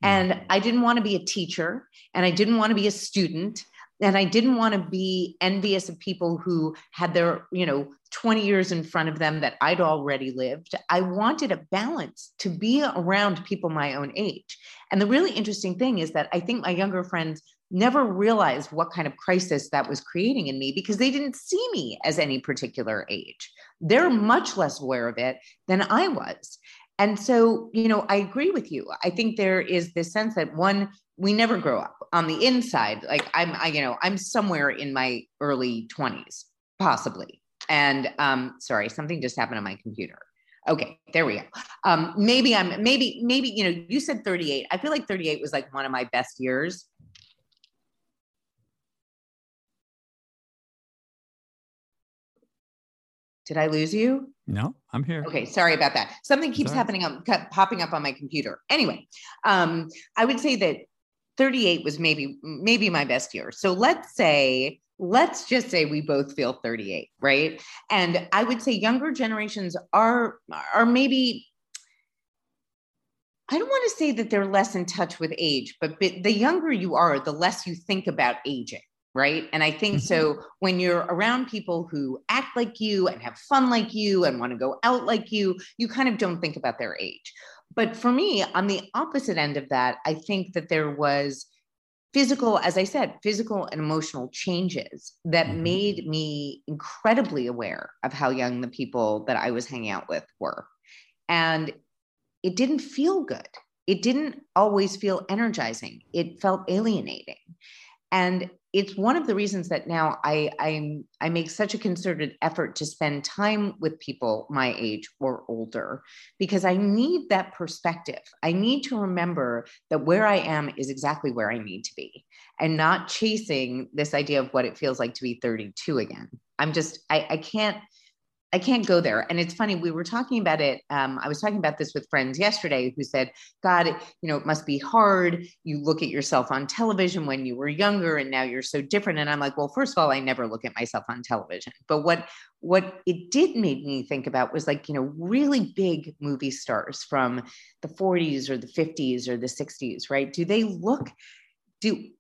And I didn't want to be a teacher, and I didn't want to be a student, and I didn't want to be envious of people who had their, you know, 20 years in front of them that I'd already lived. I wanted a balance to be around people my own age. And the really interesting thing is that I think my younger friends never realized what kind of crisis that was creating in me because they didn't see me as any particular age. They're much less aware of it than I was. And so, you know, I agree with you. I think there is this sense that one, we never grow up on the inside. Like I'm somewhere in my early 20s, possibly. And sorry, something just happened on my computer. Okay, there we go. Maybe, you know, you said 38. I feel like 38 was like one of my best years. Did I lose you? No, I'm here. Okay, sorry about that. Something keeps popping up on my computer. Anyway, I would say that 38 was maybe my best year. So let's just say we both feel 38, right? And I would say younger generations are maybe, I don't want to say that they're less in touch with age, but the younger you are, the less you think about aging. Right. And I think so when you're around people who act like you and have fun like you and want to go out like you, you kind of don't think about their age. But for me, on the opposite end of that, I think that there was physical, as I said, physical and emotional changes that made me incredibly aware of how young the people that I was hanging out with were. And it didn't feel good. It didn't always feel energizing. It felt alienating. And it's one of the reasons that now I make such a concerted effort to spend time with people my age or older, because I need that perspective. I need to remember that where I am is exactly where I need to be and not chasing this idea of what it feels like to be 32 again. I'm just, I can't go there. And it's funny, we were talking about it. I was talking about this with friends yesterday who said, God, you know, it must be hard. You look at yourself on television when you were younger and now you're so different. And I'm like, well, first of all, I never look at myself on television. But what it did make me think about was like, you know, really big movie stars from the 40s or the 50s or the 60s, right? Do they look...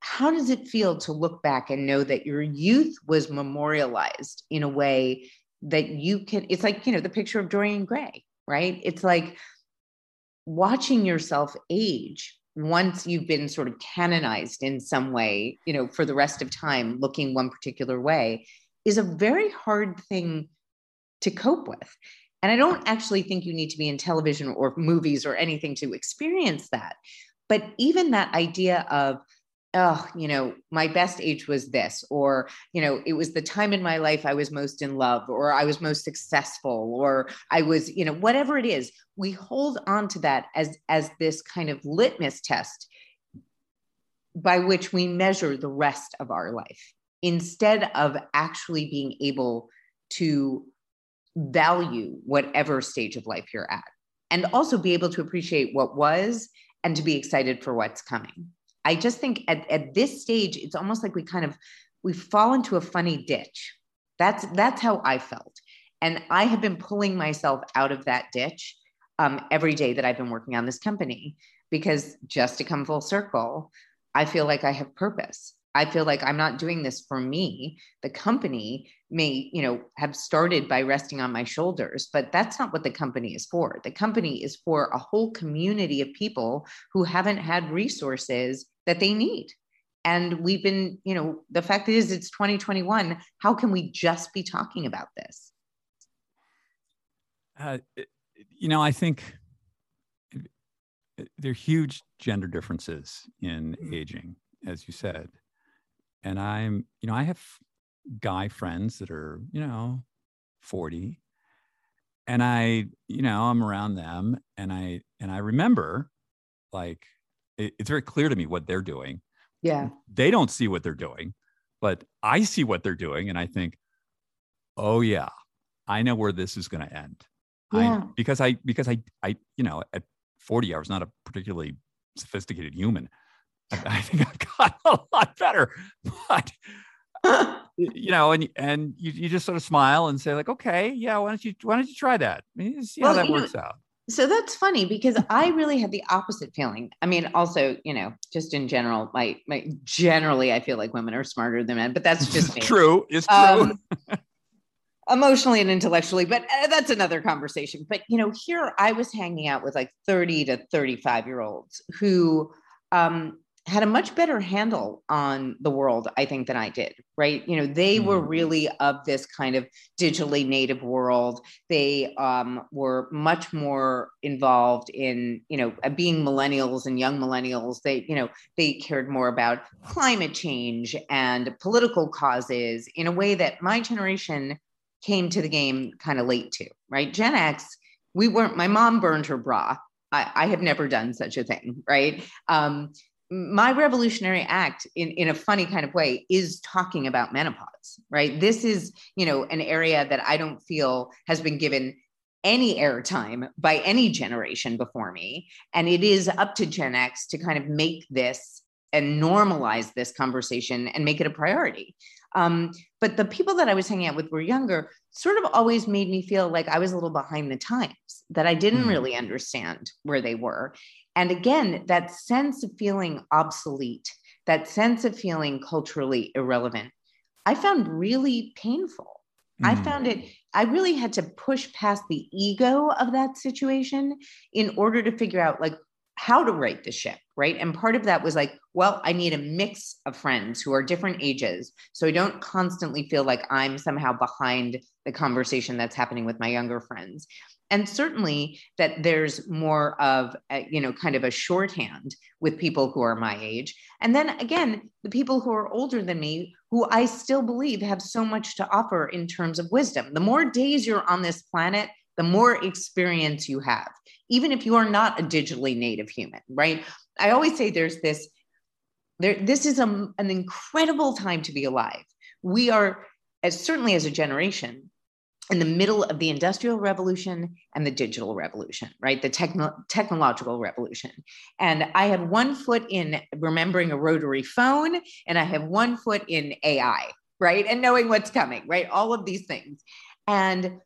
how does it feel to look back and know that your youth was memorialized in a way that you can, it's like, you know, the picture of Dorian Gray, right? It's like watching yourself age once you've been sort of canonized in some way, you know, for the rest of time, looking one particular way is a very hard thing to cope with. And I don't actually think you need to be in television or movies or anything to experience that. But even that idea of, oh, you know, my best age was this, or, you know, it was the time in my life I was most in love, or I was most successful, or I was, you know, whatever it is, we hold on to that as this kind of litmus test by which we measure the rest of our life, instead of actually being able to value whatever stage of life you're at, and also be able to appreciate what was and to be excited for what's coming. I just think at this stage, it's almost like we fall into a funny ditch. That's how I felt. And I have been pulling myself out of that ditch every day that I've been working on this company, because just to come full circle, I feel like I have purpose. I feel like I'm not doing this for me. The company may, you know, have started by resting on my shoulders, but that's not what the company is for. The company is for a whole community of people who haven't had resources that they need. And we've been, you know, the fact is it's 2021. How can we just be talking about this? You know, I think there are huge gender differences in aging, as you said. And I'm, you know, I have guy friends that are, you know, 40, and I, you know, I'm around them, and I remember, like, it's very clear to me what they're doing. Yeah. They don't see what they're doing, but I see what they're doing. And I think, oh yeah, I know where this is going to end. Yeah. Because I, you know, at 40, I was not a particularly sophisticated human. I think I've gotten a lot better, but you know, and you just sort of smile and say, like, okay, yeah, why don't you try that? I mean, see how that works out. So that's funny, because I really had the opposite feeling. I mean, also, you know, just in general, generally, I feel like women are smarter than men, but that's just me. True. It's true. Emotionally and intellectually, but that's another conversation. But, you know, here I was hanging out with like 30 to 35-year-olds who had a much better handle on the world, I think, than I did, right? You know, they were really of this kind of digitally native world. They were much more involved in, you know, being millennials and young millennials. They, you know, they cared more about climate change and political causes in a way that my generation came to the game kind of late to, right? Gen X, we weren't, my mom burned her bra. I have never done such a thing, right? My revolutionary act in a funny kind of way is talking about menopause, right? This is, you know, an area that I don't feel has been given any airtime by any generation before me. And it is up to Gen X to kind of make this and normalize this conversation and make it a priority. But the people that I was hanging out with were younger, sort of always made me feel like I was a little behind the times, that I didn't really understand where they were. And again, that sense of feeling obsolete, that sense of feeling culturally irrelevant, I found really painful. I found it, I really had to push past the ego of that situation in order to figure out, like, how to right the ship, right? And part of that was like, well, I need a mix of friends who are different ages, so I don't constantly feel like I'm somehow behind the conversation that's happening with my younger friends. And certainly that there's more of a, you know, kind of a shorthand with people who are my age. And then again, the people who are older than me, who I still believe have so much to offer in terms of wisdom. The more days you're on this planet, the more experience you have, even if you are not a digitally native human, right? I always say there's this, this is an incredible time to be alive. We are, as certainly as a generation, in the middle of the Industrial Revolution and the digital revolution, right? The technological revolution. And I have one foot in remembering a rotary phone, and I have one foot in AI, right? And knowing what's coming, right? All of these things. And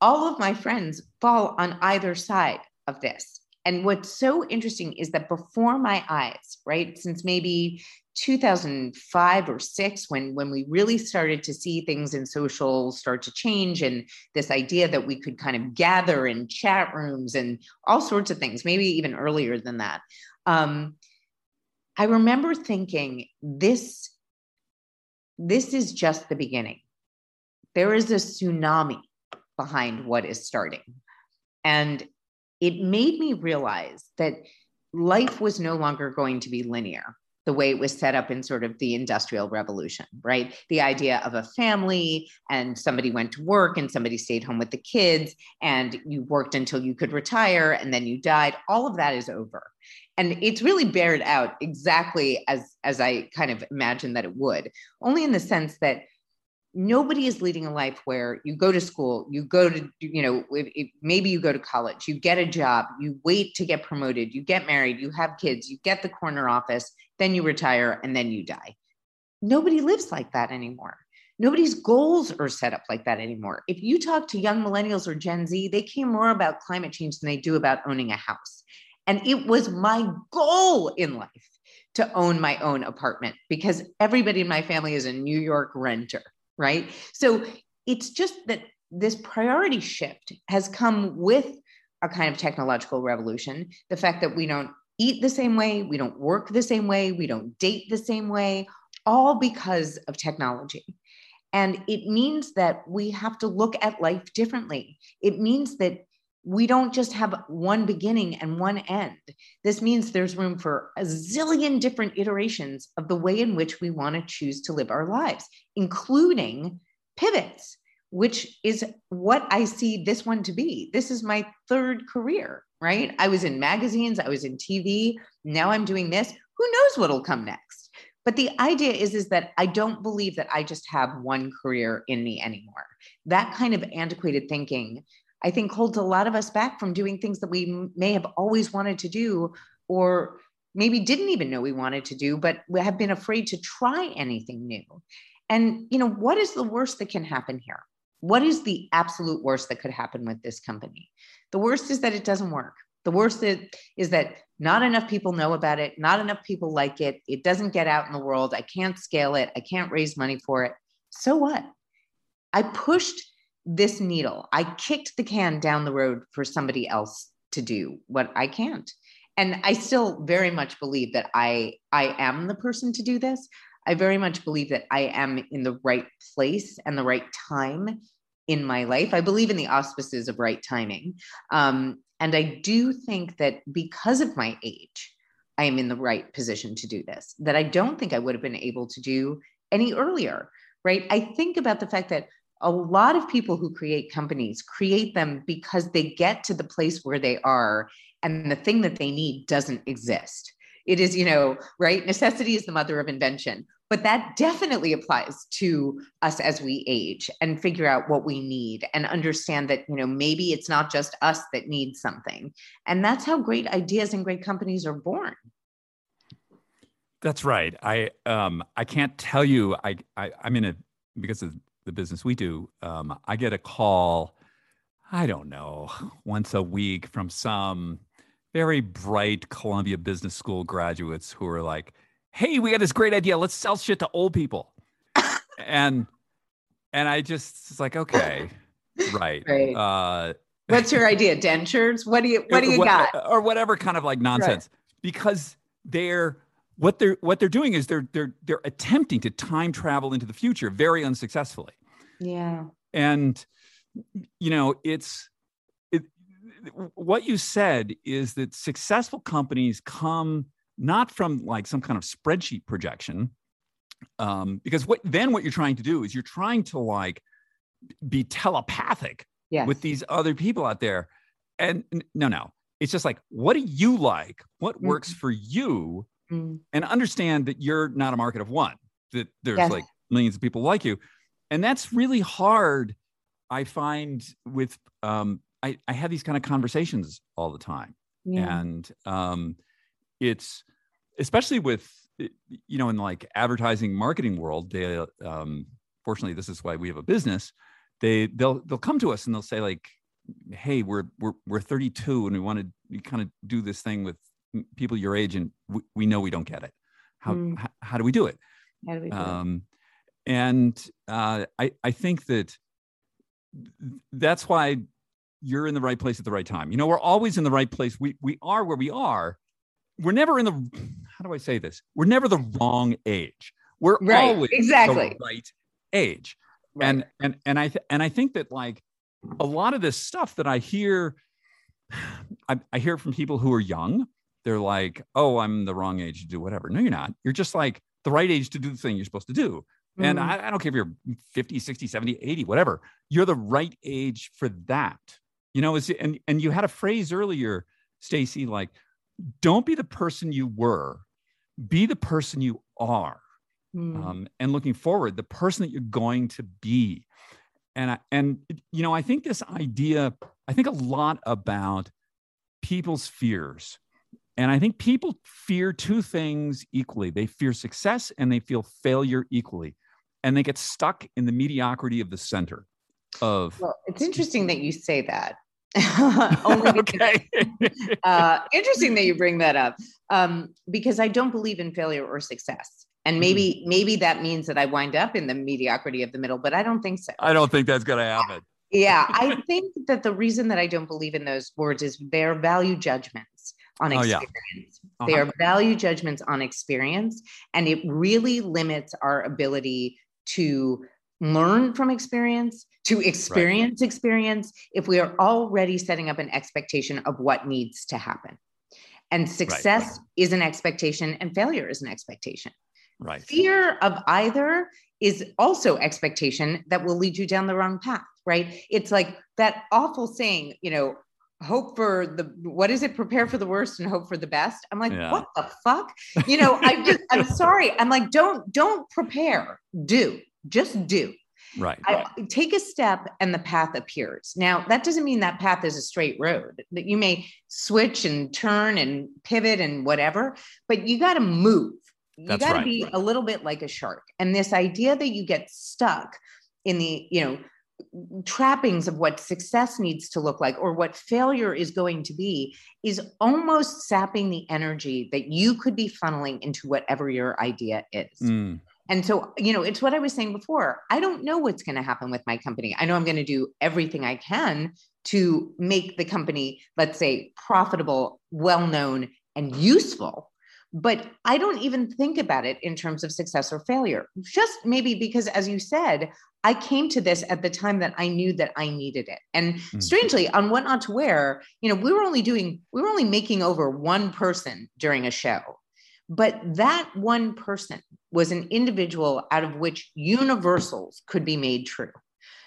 all of my friends fall on either side of this. And what's so interesting is that before my eyes, right, since maybe 2005 or six, when we really started to see things in social start to change, and this idea that we could kind of gather in chat rooms and all sorts of things, maybe even earlier than that. I remember thinking, this is just the beginning. There is a tsunami behind what is starting. And it made me realize that life was no longer going to be linear, the way it was set up in sort of the Industrial Revolution, right? The idea of a family, and somebody went to work and somebody stayed home with the kids, and you worked until you could retire and then you died. All of that is over. And it's really bared out exactly as I kind of imagined that it would, only in the sense that nobody is leading a life where you go to school, you go to, you know, maybe you go to college, you get a job, you wait to get promoted, you get married, you have kids, you get the corner office, then you retire, and then you die. Nobody lives like that anymore. Nobody's goals are set up like that anymore. If you talk to young millennials or Gen Z, they care more about climate change than they do about owning a house. And it was my goal in life to own my own apartment, because everybody in my family is a New York renter. Right? So it's just that this priority shift has come with a kind of technological revolution. The fact that we don't eat the same way, we don't work the same way, we don't date the same way, all because of technology. And it means that we have to look at life differently. It means that we don't just have one beginning and one end. This means there's room for a zillion different iterations of the way in which we want to choose to live our lives, including pivots, which is what I see this one to be. This is my third career, right? I was in magazines, I was in TV, now I'm doing this. Who knows what'll come next? But the idea is that I don't believe that I just have one career in me anymore. That kind of antiquated thinking, I think, holds a lot of us back from doing things that we may have always wanted to do, or maybe didn't even know we wanted to do, but we have been afraid to try anything new. And, you know, what is the worst that can happen here? What is the absolute worst that could happen with this company? The worst is that it doesn't work. The worst is that not enough people know about it. Not enough people like it. It doesn't get out in the world. I can't scale it. I can't raise money for it. So what? I pushed this needle. I kicked the can down the road for somebody else to do what I can't. And I still very much believe that I am the person to do this. I very much believe that I am in the right place and the right time in my life. I believe in the auspices of right timing. And I do think that because of my age, I am in the right position to do this, that I don't think I would have been able to do any earlier, right? I think about the fact that a lot of people who create companies create them because they get to the place where they are and the thing that they need doesn't exist. It is, you know, right? Necessity is the mother of invention, but that definitely applies to us as we age and figure out what we need and understand that, you know, maybe it's not just us that needs something. And that's how great ideas and great companies are born. That's right. I can't tell you, I'm in a, because of the business we do, I get a call, I don't know, once a week from some very bright Columbia Business School graduates who are like, hey, we got this great idea. Let's sell shit to old people. and I just, it's like, okay, right. What's your idea? Dentures? What do you got? Or whatever kind of like nonsense, right? Because what they're doing is they're attempting to time travel into the future very unsuccessfully. Yeah. And you know, what you said is that successful companies come not from like some kind of spreadsheet projection, because what you're trying to do is you're trying to like be telepathic with these other people out there. And no, it's just like, what do you like? What works for you? And understand that you're not a market of one, that there's like millions of people like you. And that's really hard, I find, with, I have these kind of conversations all the time. Yeah. And it's, especially with, you know, in like advertising marketing world, they, fortunately, this is why we have a business. They'll come to us and they'll say like, hey, we're 32 and we want to kind of do this thing with people your age, and we know we don't get it. How do we do it? How do we do it? And I think that that's why you're in the right place at the right time. You know, we're always in the right place. We are where we are. We're never in the, how do I say this? We're never the wrong age. We're always the right age. Right. And I think that like a lot of this stuff that I hear, I hear from people who are young. They're like, oh, I'm the wrong age to do whatever. No, you're not. You're just like the right age to do the thing you're supposed to do. And I don't care if you're 50, 60, 70, 80, whatever. You're the right age for that. You know, and you had a phrase earlier, Stacy, like, don't be the person you were, be the person you are. And looking forward, the person that you're going to be. And you know, I think this idea, I think a lot about people's fears. And I think people fear two things equally. They fear success and they feel failure equally. And they get stuck in the mediocrity of the center of. Well, it's interesting that you say that. Only because, interesting that you bring that up, because I don't believe in failure or success. And maybe that means that I wind up in the mediocrity of the middle, but I don't think so. I don't think that's going to happen. Yeah. I think that the reason that I don't believe in those words is their value judgments on experience. Oh, yeah. They are value judgments on experience, and it really limits our ability to learn from experience, to experience experience, if we are already setting up an expectation of what needs to happen. And success is an expectation and failure is an expectation. Right. Fear of either is also expectation that will lead you down the wrong path, right? It's like that awful saying, you know, hope for the, what is it? Prepare for the worst and hope for the best. I'm like, what the fuck? You know, I'm sorry. I'm like, don't prepare. Do, just do. Right. Take a step and the path appears. Now, that doesn't mean that path is a straight road, that you may switch and turn and pivot and whatever, but you got to move. You got to be a little bit like a shark. And this idea that you get stuck in the, you know, trappings of what success needs to look like or what failure is going to be is almost sapping the energy that you could be funneling into whatever your idea is. Mm. And so, you know, it's what I was saying before. I don't know what's going to happen with my company. I know I'm going to do everything I can to make the company, let's say, profitable, well-known, and useful. But I don't even think about it in terms of success or failure, just maybe because, as you said, I came to this at the time that I knew that I needed it. And strangely, on What Not to Wear, you know, we were only making over one person during a show. But that one person was an individual out of which universals could be made true.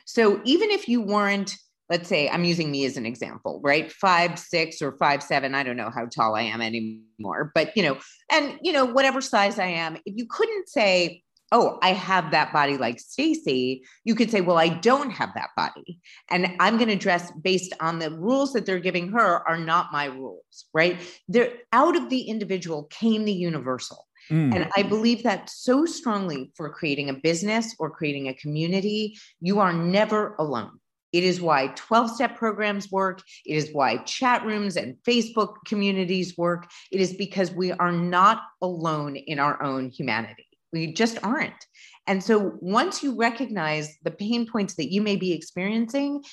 So even if you weren't, let's say, I'm using me as an example, right? 5'6" or 5'7", I don't know how tall I am anymore, but you know, and you know, whatever size I am, if you couldn't say, oh, I have that body like Stacy, you could say, well, I don't have that body. And I'm going to dress based on the rules that they're giving her are not my rules, right? They're out of the individual came the universal. Mm. And I believe that so strongly for creating a business or creating a community, you are never alone. It is why 12-step programs work. It is why chat rooms and Facebook communities work. It is because we are not alone in our own humanity. We just aren't. And so once you recognize the pain points that you may be experiencing,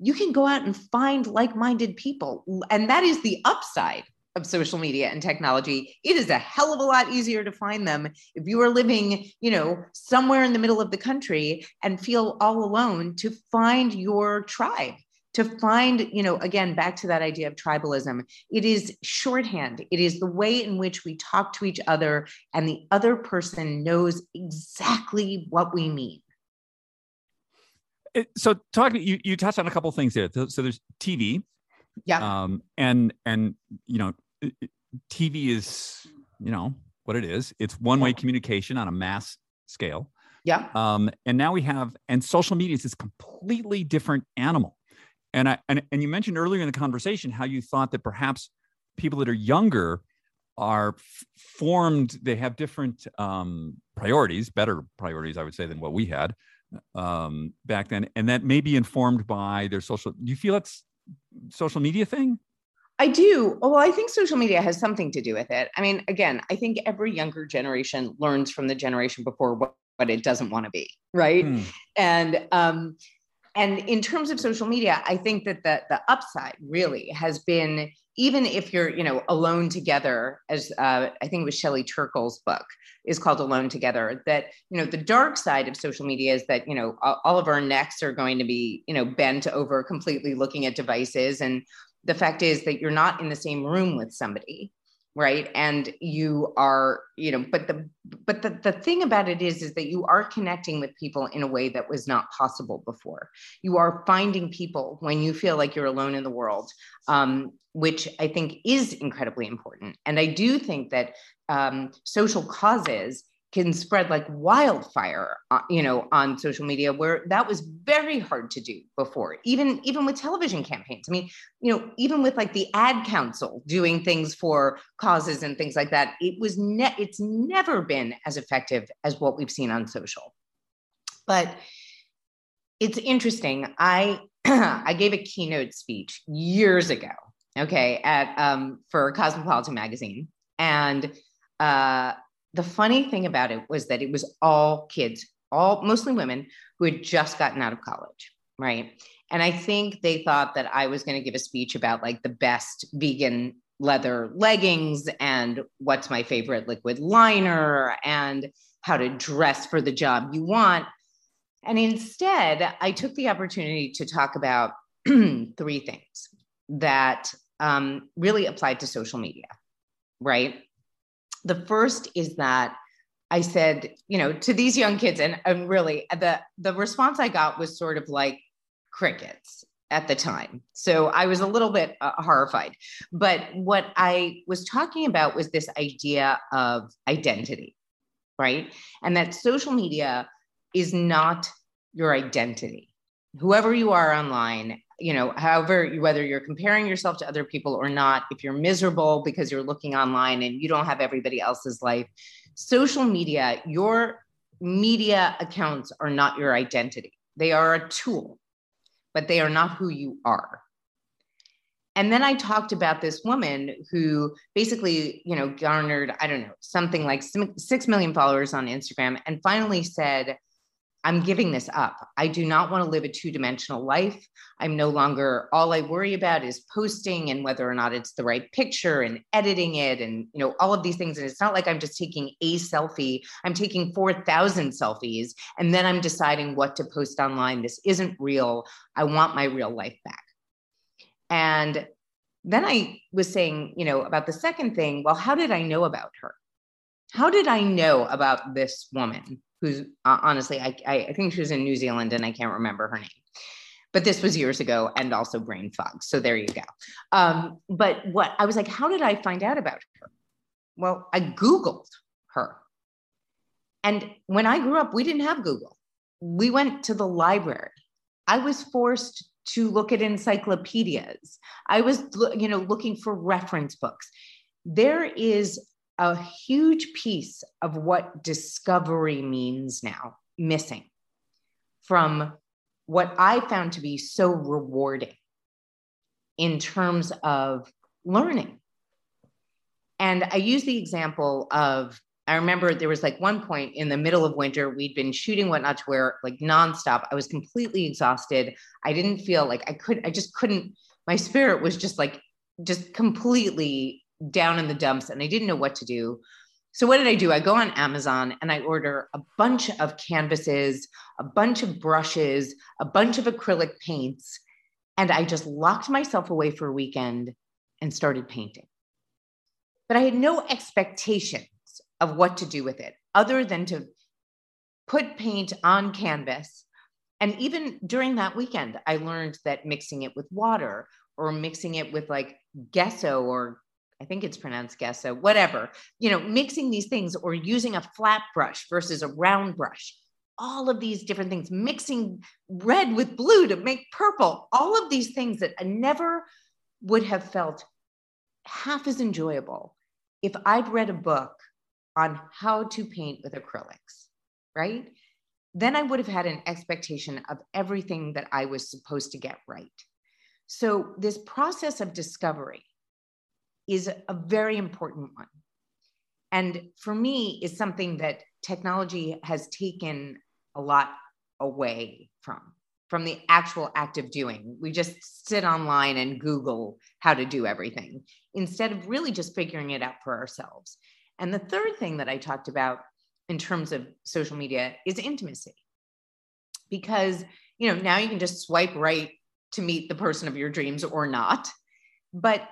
you can go out and find like-minded people. And that is the upside of social media and technology. It is a hell of a lot easier to find them if you are living, you know, somewhere in the middle of the country and feel all alone, to find your tribe, to find, you know, again, back to that idea of tribalism. It is shorthand. It is the way in which we talk to each other and the other person knows exactly what we mean. So you touched on a couple of things there. So there's TV. Yeah. And you know, TV is, you know, what it is. It's one-way communication on a mass scale. Yeah. And now we have, and social media is this completely different animal. And you mentioned earlier in the conversation how you thought that perhaps people that are younger are formed, they have different priorities, better priorities, I would say, than what we had back then. And that may be informed by their social. Do you feel that's social media thing? I do. Well, I think social media has something to do with it. I mean, again, I think every younger generation learns from the generation before what it doesn't want to be, right? Mm. And in terms of social media, I think that the upside really has been, even if you're, you know, alone together, as I think it was Shelley Turkle's book is called Alone Together, that, you know, the dark side of social media is that, you know, all of our necks are going to be, you know, bent over completely looking at devices. And the fact is that you're not in the same room with somebody. Right. And you are, you know, but the thing about it is that you are connecting with people in a way that was not possible before. You are finding people when you feel like you're alone in the world, which I think is incredibly important. And I do think that social causes can spread like wildfire, you know, on social media, where that was very hard to do before, even with television campaigns. I mean, you know, even with like the ad council doing things for causes and things like that, it was it's never been as effective as what we've seen on social. But it's interesting. I I gave a keynote speech years ago, okay, at for Cosmopolitan magazine, and the funny thing about it was that it was all kids, mostly women who had just gotten out of college, right? And I think they thought that I was going to give a speech about like the best vegan leather leggings and what's my favorite liquid liner and how to dress for the job you want. And instead, I took the opportunity to talk about three things that really applied to social media, right? The first is that I said, you know, to these young kids, and really the response I got was sort of like crickets at the time. So I was a little bit horrified. But what I was talking about was this idea of identity, right? And that social media is not your identity. Whoever you are online, you know, however, whether you're comparing yourself to other people or not, if you're miserable because you're looking online and you don't have everybody else's life, social media, your media accounts are not your identity. They are a tool, but they are not who you are. And then I talked about this woman who basically, you know, garnered, I don't know, something like 6 million followers on Instagram and finally said, I'm giving this up. I do not want to live a two-dimensional life. I'm no longer, all I worry about is posting and whether or not it's the right picture and editing it and, you know, all of these things. And it's not like I'm just taking a selfie. I'm taking 4,000 selfies and then I'm deciding what to post online. This isn't real. I want my real life back. And then I was saying, you know, about the second thing, well, how did I know about her? How did I know about this woman? Who's honestly, I think she was in New Zealand and I can't remember her name, but this was years ago and also brain fog. So there you go. But what I was like, how did I find out about her? Well, I Googled her. And when I grew up, we didn't have Google. We went to the library. I was forced to look at encyclopedias. I was, you know, looking for reference books. There is a huge piece of what discovery means now missing from what I found to be so rewarding in terms of learning. And I use the example of, I remember there was like one point in the middle of winter, we'd been shooting What Not to Wear like nonstop. I was completely exhausted. I didn't feel like I just couldn't, my spirit was just like, just completely down in the dumps and I didn't know what to do. So what did I do? I go on Amazon and I order a bunch of canvases, a bunch of brushes, a bunch of acrylic paints. And I just locked myself away for a weekend and started painting. But I had no expectations of what to do with it other than to put paint on canvas. And even during that weekend, I learned that mixing it with water or mixing it with like gesso or I think it's pronounced gesso, whatever, you know, mixing these things or using a flat brush versus a round brush, all of these different things, mixing red with blue to make purple, all of these things that I never would have felt half as enjoyable if I'd read a book on how to paint with acrylics, right? Then I would have had an expectation of everything that I was supposed to get right. So this process of discovery is a very important one. And for me, is something that technology has taken a lot away from the actual act of doing. We just sit online and Google how to do everything instead of really just figuring it out for ourselves. And the third thing that I talked about in terms of social media is intimacy. Because, you know, now you can just swipe right to meet the person of your dreams or not. But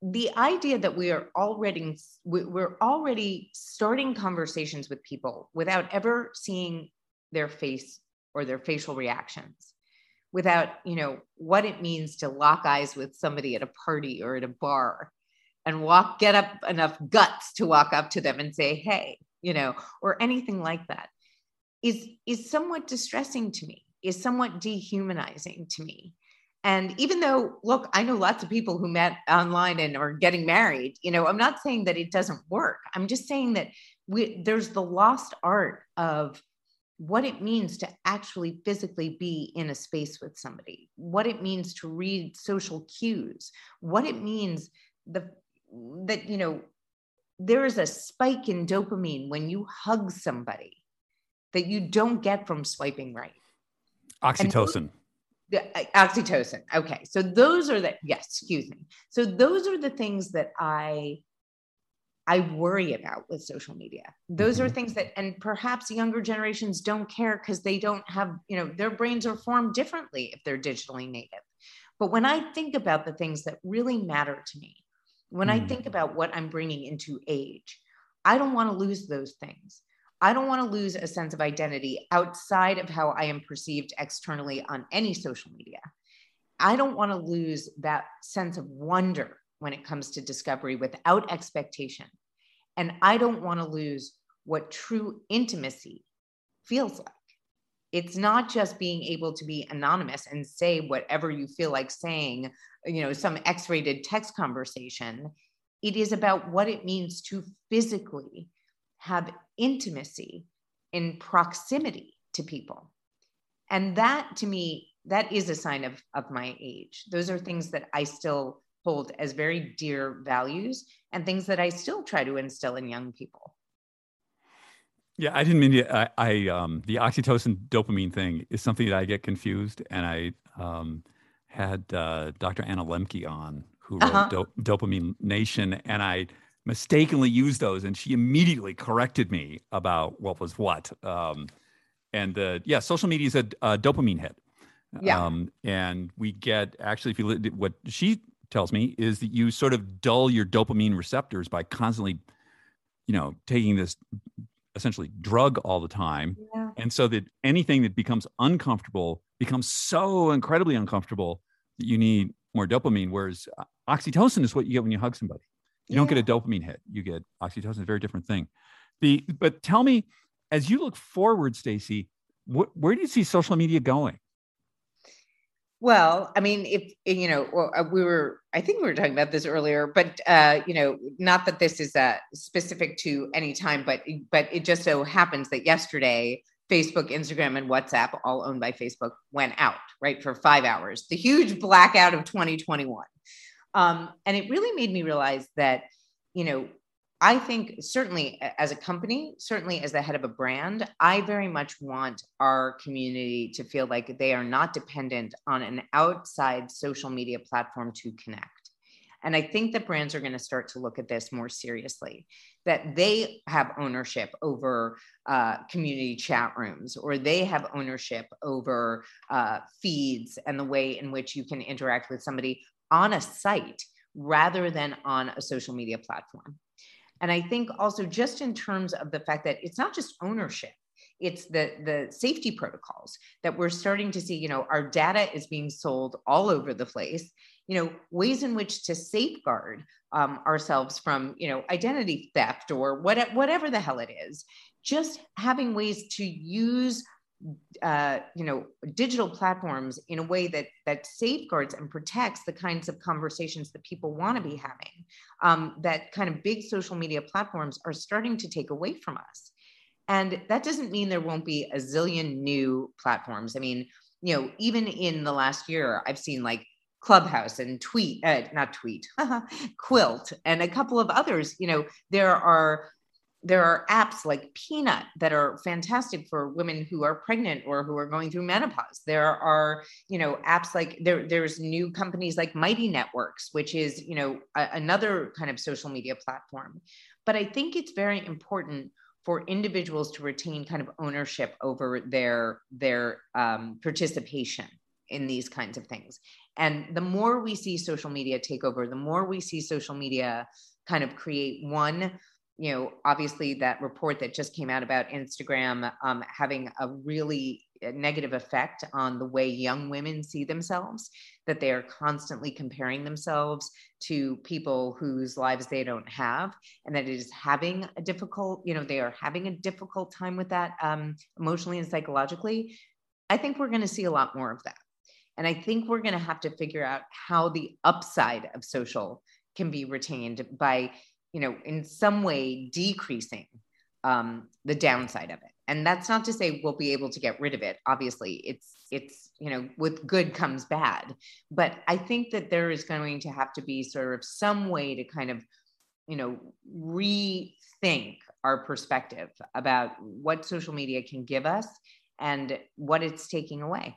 the idea that we're already starting conversations with people without ever seeing their face or their facial reactions, without, you know, what it means to lock eyes with somebody at a party or at a bar and get up enough guts to walk up to them and say, hey, you know, or anything like that is somewhat distressing to me, is somewhat dehumanizing to me. And even though, look, I know lots of people who met online and are getting married, you know, I'm not saying that it doesn't work. I'm just saying that there's the lost art of what it means to actually physically be in a space with somebody, what it means to read social cues, what it means that, you know, there is a spike in dopamine when you hug somebody that you don't get from swiping right. Oxytocin. Oxytocin. Okay. So those are the things that I I worry about with social media. Those mm-hmm. are things that, and perhaps younger generations don't care because they don't have, you know, their brains are formed differently if they're digitally native. But when I think about the things that really matter to me, when I think about what I'm bringing into age, I don't want to lose those things. I don't want to lose a sense of identity outside of how I am perceived externally on any social media. I don't want to lose that sense of wonder when it comes to discovery without expectation. And I don't want to lose what true intimacy feels like. It's not just being able to be anonymous and say whatever you feel like saying, you know, some X-rated text conversation. It is about what it means to physically have intimacy in proximity to people. And that, to me, that is a sign of my age. Those are things that I still hold as very dear values and things that I still try to instill in young people. Yeah, I didn't mean to, the oxytocin dopamine thing is something that I get confused. And I had Dr. Anna Lemke on, who wrote Dopamine Nation, and I mistakenly used those, and she immediately corrected me about what was what. And social media is a dopamine hit. Yeah. And we get, actually, if you look at what she tells me, is that you sort of dull your dopamine receptors by constantly, you know, taking this essentially drug all the time. Yeah. And so that anything that becomes uncomfortable becomes so incredibly uncomfortable that you need more dopamine, whereas oxytocin is what you get when you hug somebody. You don't get a dopamine hit, you get oxytocin, a very different thing. But tell me, as you look forward, Stacy, where do you see social media going? Well, I mean, if, you know, I think we were talking about this earlier, but, you know, not that this is specific to any time, but it just so happens that yesterday, Facebook, Instagram, and WhatsApp, all owned by Facebook, went out, right, for 5 hours, the huge blackout of 2021. And it really made me realize that, you know, I think certainly as a company, certainly as the head of a brand, I very much want our community to feel like they are not dependent on an outside social media platform to connect. And I think that brands are going to start to look at this more seriously, that they have ownership over community chat rooms, or they have ownership over feeds and the way in which you can interact with somebody on a site rather than on a social media platform. And I think also just in terms of the fact that it's not just ownership, it's the safety protocols that we're starting to see, you know, our data is being sold all over the place, you know, ways in which to safeguard ourselves from, you know, identity theft or whatever the hell it is, just having ways to use you know, digital platforms in a way that safeguards and protects the kinds of conversations that people want to be having, that kind of big social media platforms are starting to take away from us. And that doesn't mean there won't be a zillion new platforms. I mean, you know, even in the last year, I've seen like Clubhouse and Quilt and a couple of others. You know, there are apps like Peanut that are fantastic for women who are pregnant or who are going through menopause. There are, you know, apps like there's new companies like Mighty Networks, which is, you know, another kind of social media platform. But I think it's very important for individuals to retain kind of ownership over their participation in these kinds of things. And the more we see social media take over, the more we see social media kind of create one, you know, obviously that report that just came out about Instagram having a really negative effect on the way young women see themselves, that they are constantly comparing themselves to people whose lives they don't have, and that it is having a difficult, you know, they are having a difficult time with that emotionally and psychologically. I think we're going to see a lot more of that. And I think we're going to have to figure out how the upside of social can be retained by, you know, in some way decreasing the downside of it. And that's not to say we'll be able to get rid of it. Obviously, it's you know, with good comes bad. But I think that there is going to have to be sort of some way to kind of, you know, rethink our perspective about what social media can give us and what it's taking away.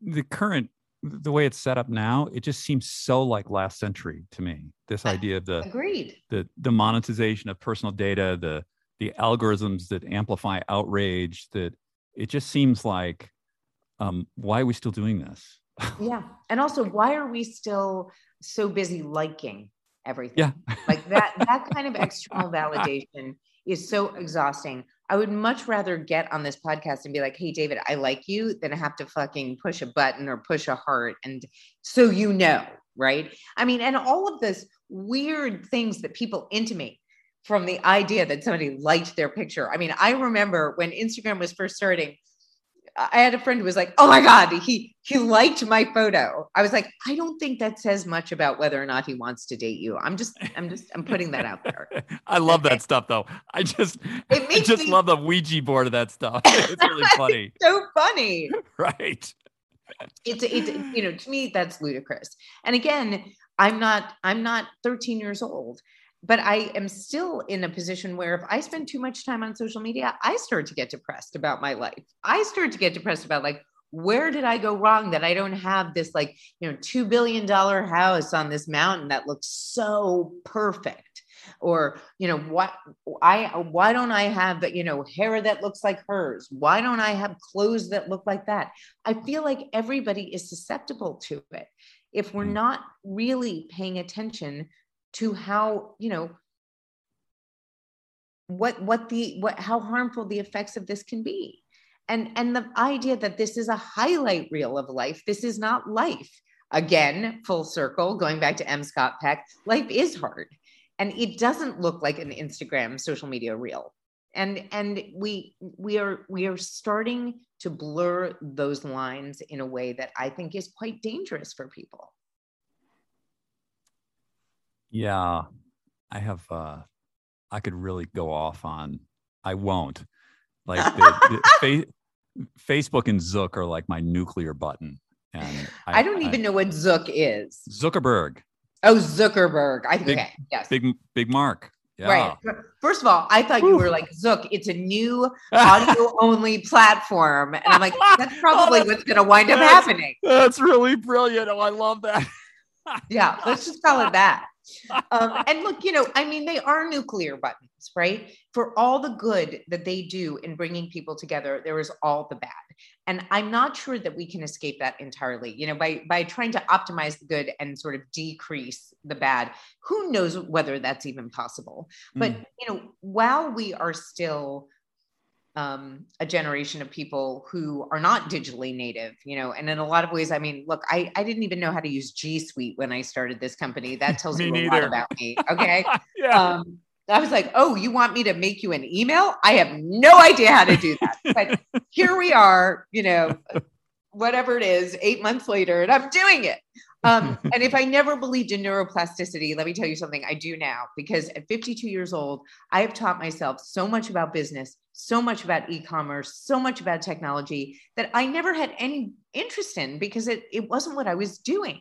The current the way it's set up now, it just seems so like last century to me. This idea of the monetization of personal data, the algorithms that amplify outrage, that it just seems like, why are we still doing this? Yeah. And also, why are we still so busy liking everything? Yeah. Like that kind of external validation is so exhausting. I would much rather get on this podcast and be like, hey, David, I like you, than have to fucking push a button or push a heart. And so, you know, right? I mean, and all of this weird things that people intimate from the idea that somebody liked their picture. I mean, I remember when Instagram was first starting, I had a friend who was like, oh my God, he liked my photo. I was like, I don't think that says much about whether or not he wants to date you. I'm putting that out there. I love that stuff though. I just love the Ouija board of that stuff. It's really funny. It's so funny. Right. It's, you know, to me, that's ludicrous. And again, I'm not 13 years old, but I am still in a position where if I spend too much time on social media, I start to get depressed about my life. I start to get depressed about like, where did I go wrong that I don't have this like, you know, $2 billion house on this mountain that looks so perfect? Or, you know, why don't I have, you know, hair that looks like hers? Why don't I have clothes that look like that? I feel like everybody is susceptible to it if we're not really paying attention to how, you know, how harmful the effects of this can be. And the idea that this is a highlight reel of life, this is not life. Again, full circle, going back to M. Scott Peck, life is hard. And it doesn't look like an Instagram social media reel. And we are starting to blur those lines in a way that I think is quite dangerous for people. Yeah, I have, I could really go off on, I won't. Like Facebook and Zuck are like my nuclear button. And I don't even know what Zuck is. Zuckerberg. Oh, Zuckerberg. Okay, yes. Big Mark. Yeah. Right. First of all, I thought you were like, Zuck, it's a new audio-only platform. And I'm like, that's probably what's going to wind up happening. That's really brilliant. Oh, I love that. Yeah, let's just call it that. And look, you know, I mean, they are nuclear buttons, right? For all the good that they do in bringing people together, there is all the bad. And I'm not sure that we can escape that entirely, you know, by trying to optimize the good and sort of decrease the bad. Who knows whether that's even possible? But, you know, while we are still a generation of people who are not digitally native, you know, and in a lot of ways, I mean, look, I didn't even know how to use G Suite when I started this company. That tells you a lot about me. Okay. Yeah. I was like, oh, you want me to make you an email? I have no idea how to do that. But here we are, you know, whatever it is, 8 months later, and I'm doing it. And if I never believed in neuroplasticity, let me tell you something I do now, because at 52 years old, I have taught myself so much about business, so much about e-commerce, so much about technology that I never had any interest in because it wasn't what I was doing.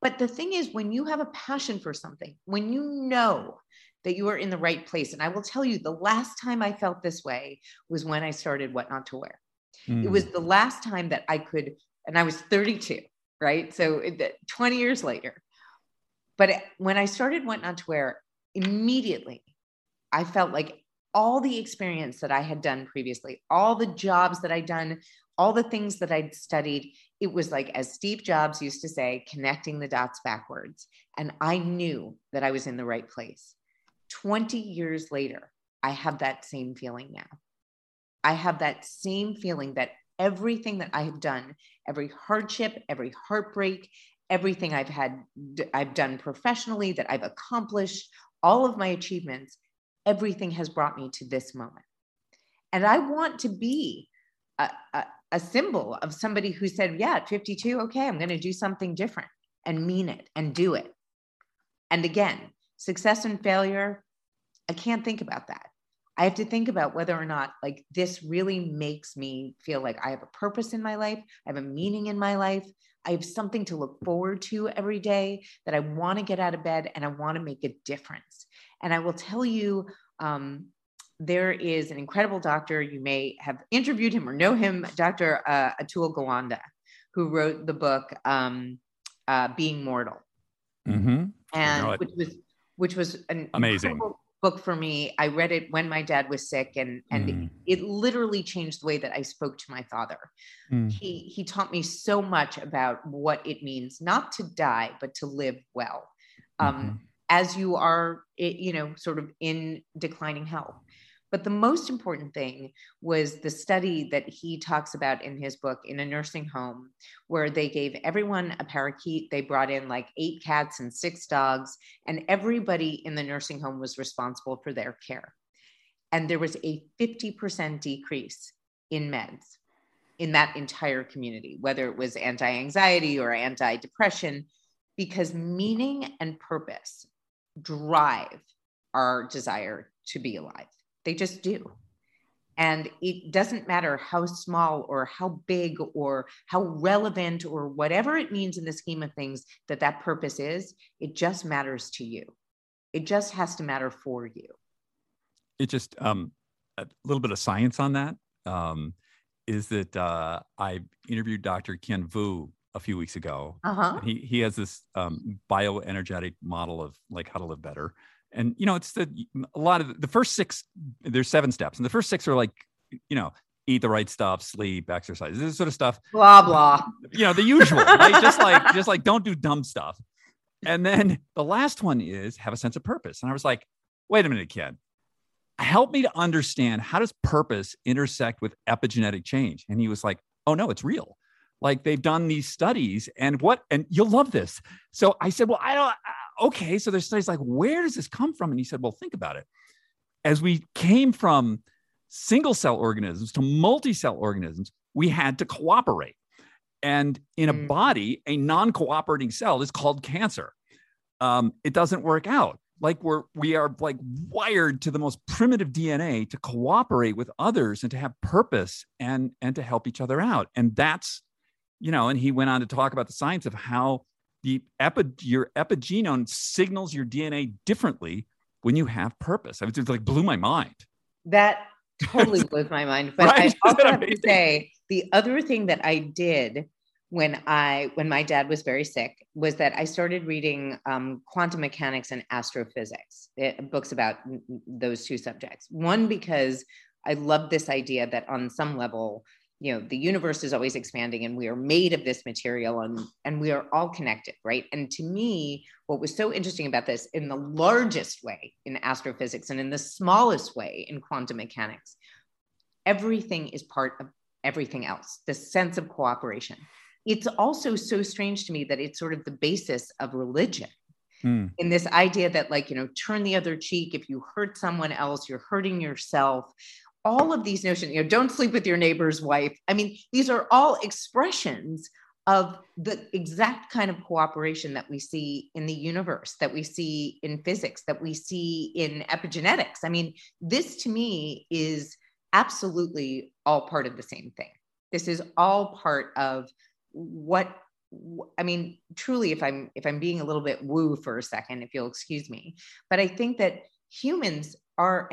But the thing is, when you have a passion for something, when you know that you are in the right place, and I will tell you, the last time I felt this way was when I started What Not to Wear. It was the last time that I could, and I was 32. Right. So 20 years later, but when I started What Not to Wear, immediately I felt like all the experience that I had done previously, all the jobs that I'd done, all the things that I'd studied, it was like, as Steve Jobs used to say, connecting the dots backwards. And I knew that I was in the right place. 20 years later, I have that same feeling now. I have that same feeling that everything that I have done, every hardship, every heartbreak, everything I've done professionally, that I've accomplished, all of my achievements, everything has brought me to this moment. And I want to be a symbol of somebody who said, yeah, at 52, okay, I'm going to do something different, and mean it and do it. And again, success and failure, I can't think about that. I have to think about whether or not like this really makes me feel like I have a purpose in my life. I have a meaning in my life. I have something to look forward to every day, that I want to get out of bed and I want to make a difference. And I will tell you, there is an incredible doctor. You may have interviewed him or know him, Dr. Atul Gawande, who wrote the book Being Mortal, mm-hmm. and which was an amazing book for me. I read it when my dad was sick, and it literally changed the way that I spoke to my father. Mm. He taught me so much about what it means not to die, but to live well, mm-hmm. as you are, sort of in declining health. But the most important thing was the study that he talks about in his book in a nursing home where they gave everyone a parakeet. They brought in like 8 cats and 6 dogs, and everybody in the nursing home was responsible for their care. And there was a 50% decrease in meds in that entire community, whether it was anti-anxiety or anti-depression, because meaning and purpose drive our desire to be alive. They just do. And it doesn't matter how small or how big or how relevant or whatever it means in the scheme of things that purpose is, it just matters to you. It just has to matter for you. It just, a little bit of science on that is that I interviewed Dr. Ken Vu a few weeks ago. Uh-huh. He has this bioenergetic model of like how to live better. And, it's a lot of the first 6, there's 7 steps. And the first 6 are like, eat the right stuff, sleep, exercise, this sort of stuff. Blah, blah. The usual, right? Just like don't do dumb stuff. And then the last one is have a sense of purpose. And I was like, wait a minute, Ken, help me to understand, how does purpose intersect with epigenetic change? And he was like, oh no, it's real. Like they've done these studies and you'll love this. So I said, well, okay, so there's studies like, where does this come from? And he said, well, think about it. As we came from single cell organisms to multi-cell organisms, we had to cooperate. And in a body, a non-cooperating cell is called cancer. It doesn't work out. Like we are like wired to the most primitive DNA to cooperate with others and to have purpose and to help each other out. And that's, and he went on to talk about the science of how your epigenome signals your DNA differently when you have purpose. I mean, it blew my mind. That totally blows my mind. But right? I also have to say, the other thing that I did when my dad was very sick was that I started reading quantum mechanics and astrophysics, books about those two subjects. One, because I loved this idea that on some level, the universe is always expanding and we are made of this material and we are all connected, right? And to me, what was so interesting about this in the largest way in astrophysics and in the smallest way in quantum mechanics, everything is part of everything else, the sense of cooperation. It's also so strange to me that it's sort of the basis of religion. In this idea that turn the other cheek, if you hurt someone else, you're hurting yourself. All of these notions, don't sleep with your neighbor's wife. I mean, these are all expressions of the exact kind of cooperation that we see in the universe, that we see in physics, that we see in epigenetics. I mean, this to me is absolutely all part of the same thing. This is all part of what, I mean, truly, if I'm being a little bit woo for a second, if you'll excuse me, but I think that humans are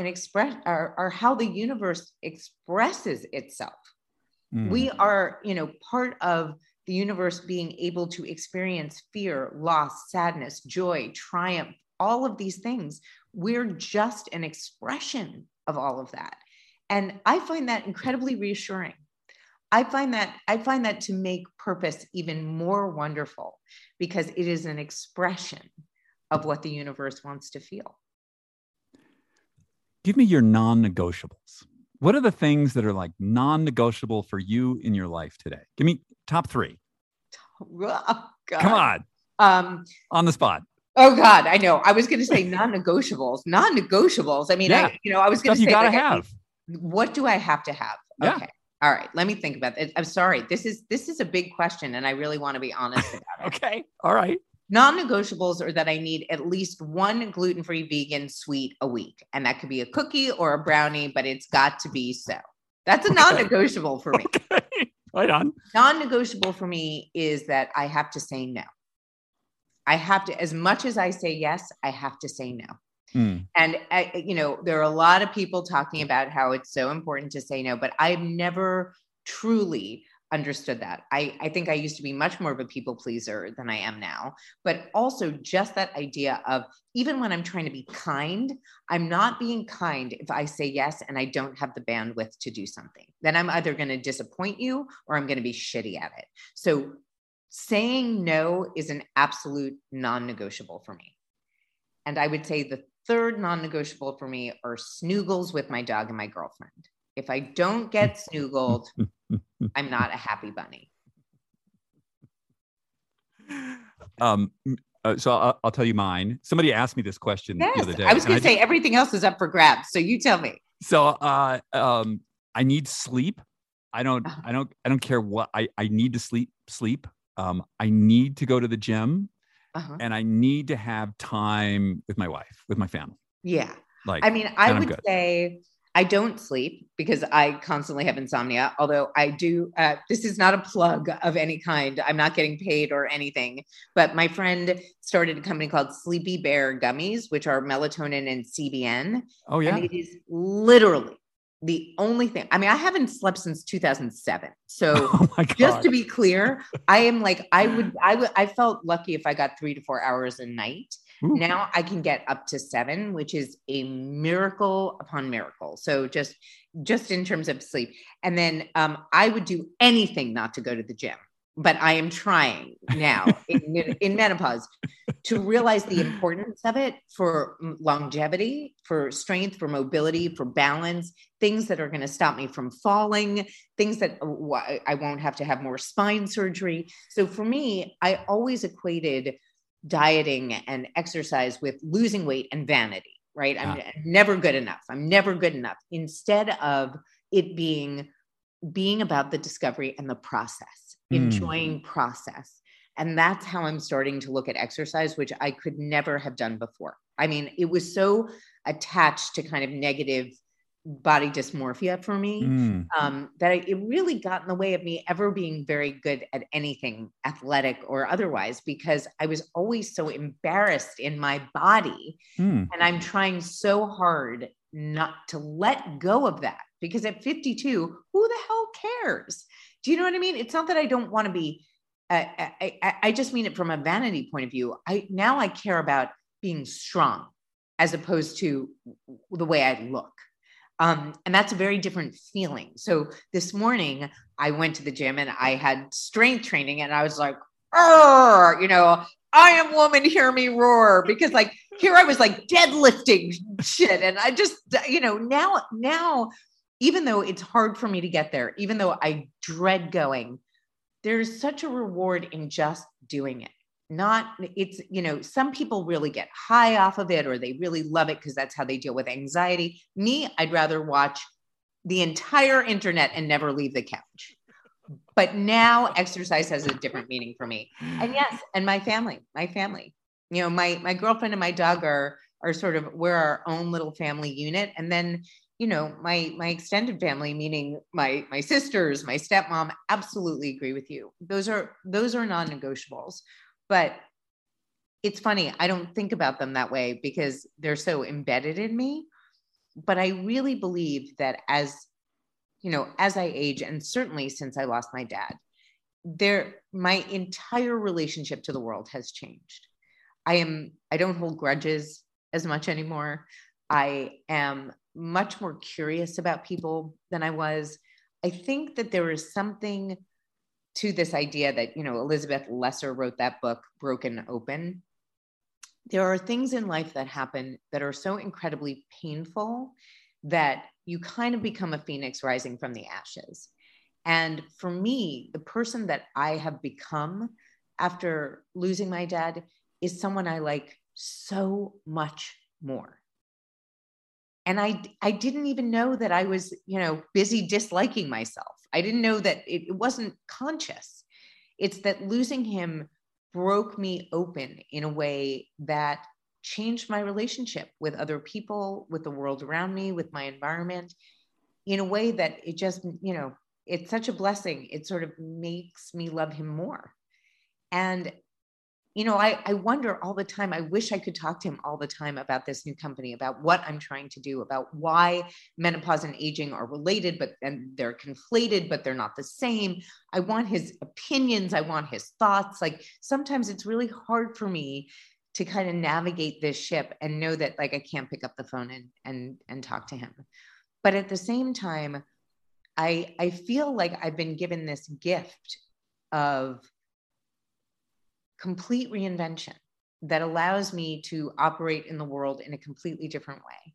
how the universe expresses itself. We are, part of the universe being able to experience fear, loss, sadness, joy, triumph, all of these things. We're just an expression of all of that. And I find that incredibly reassuring. I find that to make purpose even more wonderful, because it is an expression of what the universe wants to feel. Give me your non-negotiables. What are the things that are like non-negotiable for you in your life today? Give me top 3. Oh, God. Come on. On the spot. Oh God, I know. I was going to say non-negotiables. Non-negotiables. I mean, yeah. I was going to say, you gotta have. What do I have to have? Yeah. Okay. All right. Let me think about it. I'm sorry. This is a big question, and I really want to be honest about it. Okay. All right. Non-negotiables are that I need at least one gluten-free vegan sweet a week. And that could be a cookie or a brownie, but it's got to be so. That's a non-negotiable for me. Okay. Right on. Non-negotiable for me is that I have to say no. I have to, as much as I say yes, I have to say no. And there are a lot of people talking about how it's so important to say no, but I've never truly understood that. I think I used to be much more of a people pleaser than I am now, but also just that idea of even when I'm trying to be kind, I'm not being kind if I say yes and I don't have the bandwidth to do something. Then I'm either going to disappoint you or I'm going to be shitty at it. So saying no is an absolute non-negotiable for me. And I would say the third non-negotiable for me are snoogles with my dog and my girlfriend. If I don't get snoogled, I'm not a happy bunny. So I'll tell you mine. Somebody asked me this question the other day. I was going to say everything else is up for grabs. So you tell me. So I need sleep. I don't care what I need to sleep. I need to go to the gym, and I need to have time with my wife, with my family. Yeah. Like, I mean, I would say I don't sleep because I constantly have insomnia, although I do. This is not a plug of any kind. I'm not getting paid or anything, but my friend started a company called Sleepy Bear Gummies, which are melatonin and CBN. Oh yeah. And it is literally the only thing. I mean, I haven't slept since 2007. So just to be clear, I am like, I felt lucky if I got 3 to 4 hours a night. Ooh. Now I can get up to 7, which is a miracle upon miracle. So just in terms of sleep. And then I would do anything not to go to the gym, but I am trying now in menopause to realize the importance of it for longevity, for strength, for mobility, for balance, things that are going to stop me from falling, things that I won't have to have more spine surgery. So for me, I always equated dieting and exercise with losing weight and vanity, right? I'm never good enough. I'm never good enough. Instead of it being about the discovery and the process, enjoying process. And that's how I'm starting to look at exercise, which I could never have done before. I mean, it was so attached to kind of negative body dysmorphia for me, that it really got in the way of me ever being very good at anything athletic or otherwise, because I was always so embarrassed in my body. And I'm trying so hard not to let go of that, because at 52, who the hell cares? Do you know what I mean? It's not that I don't want to be, I just mean it from a vanity point of view. Now I care about being strong as opposed to the way I look. And that's a very different feeling. So this morning I went to the gym and I had strength training and I was like, oh, I am woman, hear me roar. Because like here I was like deadlifting shit. And I just, now, even though it's hard for me to get there, even though I dread going, there's such a reward in just doing it. Some people really get high off of it or they really love it because that's how they deal with anxiety. Me, I'd rather watch the entire internet and never leave the couch. But now exercise has a different meaning for me. And yes, and my family, my girlfriend and my dog are sort of, we're our own little family unit. And then, my extended family, meaning my sisters, my stepmom, absolutely agree with you. Those are non-negotiables. But it's funny, I don't think about them that way because they're so embedded in me. But I really believe that as I age, and certainly since I lost my dad, my entire relationship to the world has changed. I don't hold grudges as much anymore. I am much more curious about people than I was. I think that there is something to this idea that, Elizabeth Lesser wrote that book, Broken Open. There are things in life that happen that are so incredibly painful that you kind of become a phoenix rising from the ashes. And for me, the person that I have become after losing my dad is someone I like so much more. And I didn't even know that I was, busy disliking myself. I didn't know that it wasn't conscious. It's that losing him broke me open in a way that changed my relationship with other people, with the world around me, with my environment, in a way that it just, it's such a blessing. It sort of makes me love him more. And you know, I wonder all the time, I wish I could talk to him all the time about this new company, about what I'm trying to do, about why menopause and aging are related, but and they're conflated, but they're not the same. I want his opinions. I want his thoughts. Like sometimes it's really hard for me to kind of navigate this ship and know that like, I can't pick up the phone and talk to him. But at the same time, I feel like I've been given this gift of complete reinvention that allows me to operate in the world in a completely different way.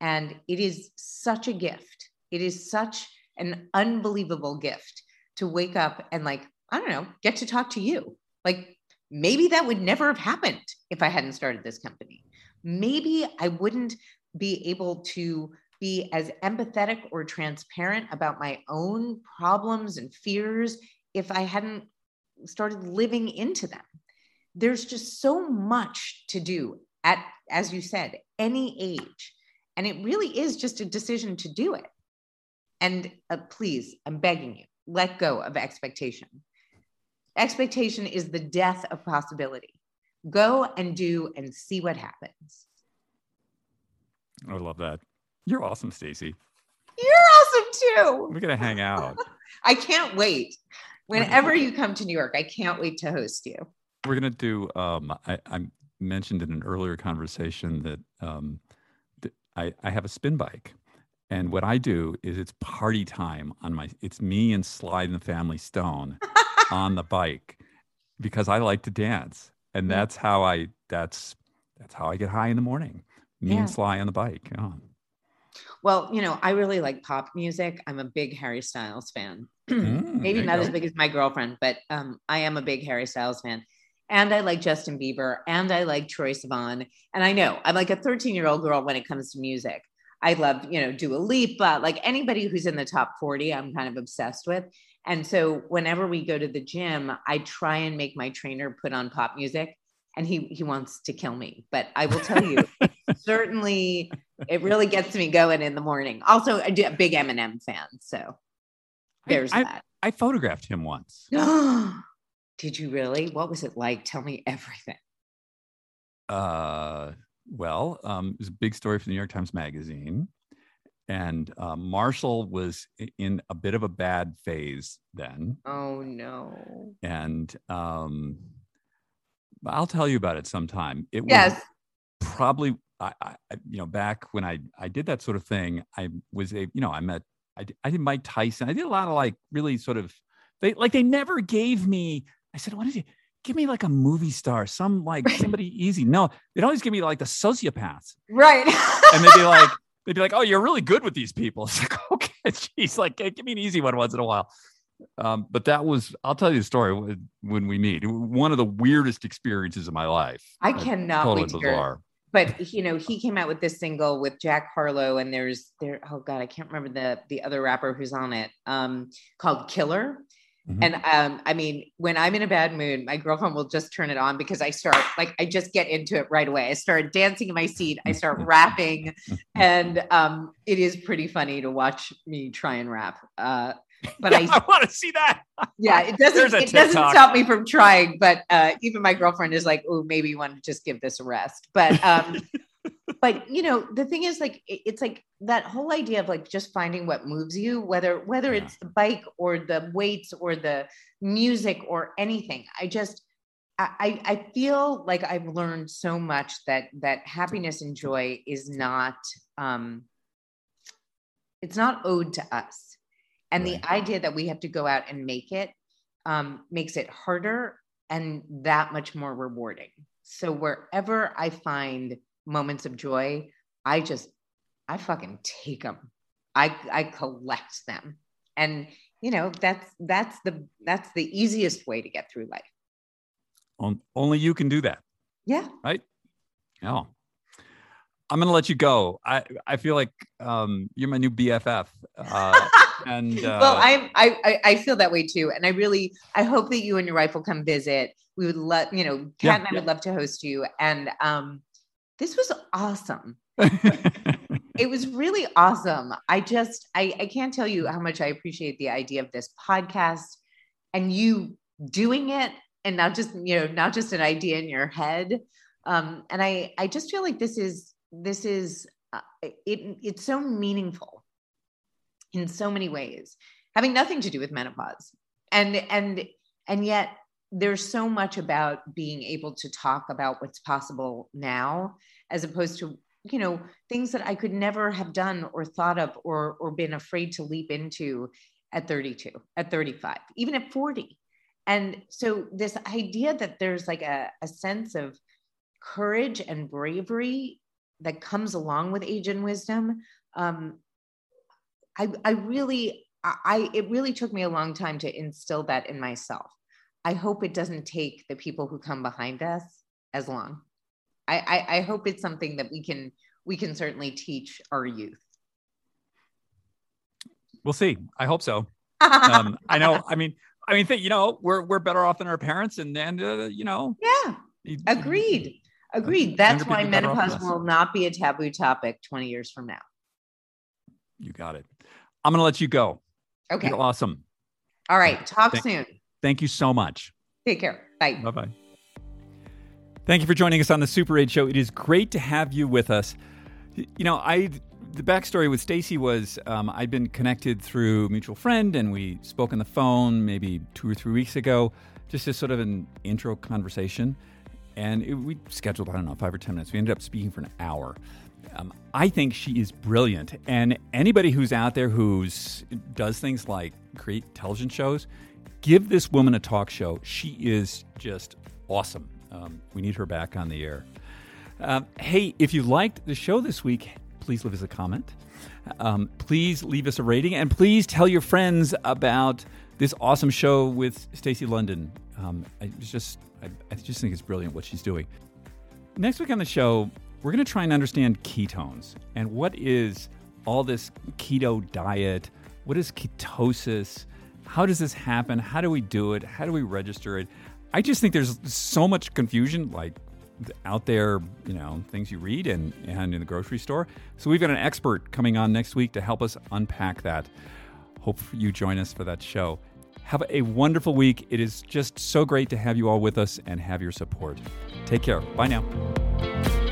And it is such a gift. It is such an unbelievable gift to wake up and like, I don't know, get to talk to you. Like maybe that would never have happened if I hadn't started this company. Maybe I wouldn't be able to be as empathetic or transparent about my own problems and fears if I hadn't started living into them. There's just so much to do at, as you said, any age. And it really is just a decision to do it. And please, I'm begging you, let go of expectation. Expectation is the death of possibility. Go and do and see what happens. I love that. You're awesome, Stacy. You're awesome too. We're going to hang out. I can't wait. Whenever you come to New York, I can't wait to host you. We're going to do, I mentioned in an earlier conversation that, I have a spin bike. And what I do is it's party time on my, it's me and Sly and the Family Stone on the bike because I like to dance. And that's how I get high in the morning. Me and Sly on the bike. Oh. Well, you know, I really like pop music. I'm a big Harry Styles fan. Maybe not as big as my girlfriend, but I am a big Harry Styles fan. And I like Justin Bieber and I like Troye Sivan. And I know I'm like a 13-year-old girl when it comes to music. I love, you know, Dua Lipa, like anybody who's in the top 40, I'm kind of obsessed with. And so whenever we go to the gym, I try and make my trainer put on pop music and he wants to kill me. But I will tell you, certainly it really gets me going in the morning. Also, I do a big Eminem fan. So there's that. I photographed him once. Did you really? What was it like? Tell me everything. It was a big story for the New York Times Magazine. And Marshall was in a bit of a bad phase then. Oh, no. And I'll tell you about it sometime. It was probably, I back when I did that sort of thing, I was I did Mike Tyson. I did a lot of like really sort of, they never gave me, I said, what did you? Give me like a movie star, somebody easy. No, they'd always give me like the sociopaths. Right. And they'd be like, oh, you're really good with these people. It's like, okay, geez, like give me an easy one once in a while. But that was, I'll tell you the story when we meet. One of the weirdest experiences of my life. I cannot totally wait to hear. But you know, he came out with this single with Jack Harlow and there's oh God, I can't remember the other rapper who's on it, called Killer. Mm-hmm. And I mean, when I'm in a bad mood, my girlfriend will just turn it on because I start I just get into it right away. I start dancing in my seat. I start rapping. And it is pretty funny to watch me try and rap. But I want to see that. Yeah, it doesn't stop me from trying. But even my girlfriend is like, oh, maybe you want to just give this a rest. But but, you know, the thing is, like, it's like that whole idea of like just finding what moves you, whether it's the bike or the weights or the music or anything. I just I feel like I've learned so much that happiness and joy is not it's not owed to us. And the idea that we have to go out and make it makes it harder and that much more rewarding. So wherever I find moments of joy, I fucking take them. I collect them. And you know, that's the easiest way to get through life. Only you can do that. Yeah. Right. Oh, I'm going to let you go. I feel like, you're my new BFF. And, well, I feel that way too. And I hope that you and your wife will come visit. We would love, you know, Kat and I would love to host you. And, this was awesome. It was really awesome. I can't tell you how much I appreciate the idea of this podcast and you doing it and not just, you know, not just an idea in your head. And I just feel like it's so meaningful in so many ways, having nothing to do with menopause. And yet there's so much about being able to talk about what's possible now, as opposed to, you know, things that I could never have done or thought of or been afraid to leap into at 32, at 35, even at 40. And so this idea that there's like a sense of courage and bravery that comes along with age and wisdom. It really took me a long time to instill that in myself. I hope it doesn't take the people who come behind us as long. I hope it's something that we can certainly teach our youth. We'll see. I hope so. I know. I mean, you know, we're better off than our parents, and you know. Yeah. Agreed. That's why menopause will not be a taboo topic 20 years from now. You got it. I'm going to let you go. Okay. You're awesome. All right. Talk soon. Thank you so much. Take care. Bye. Bye-bye. Thank you for joining us on the Super Age Show. It is great to have you with us. You know, the backstory with Stacy was I'd been connected through a mutual friend, and we spoke on the phone maybe 2 or 3 weeks ago, just as sort of an intro conversation. And we scheduled, I don't know, 5 or 10 minutes. We ended up speaking for an hour. I think she is brilliant. And anybody who's out there who does things like create television shows, give this woman a talk show. She is just awesome. We need her back on the air. Hey, if you liked the show this week, please leave us a comment. Please leave us a rating. And please tell your friends about this awesome show with Stacy London. I just think it's brilliant what she's doing. Next week on the show, we're going to try and understand ketones and what is all this keto diet? What is ketosis? How does this happen? How do we do it? How do we register it? I just think there's so much confusion, like out there, you know, things you read and in the grocery store. So we've got an expert coming on next week to help us unpack that. Hope you join us for that show. Have a wonderful week. It is just so great to have you all with us and have your support. Take care. Bye now.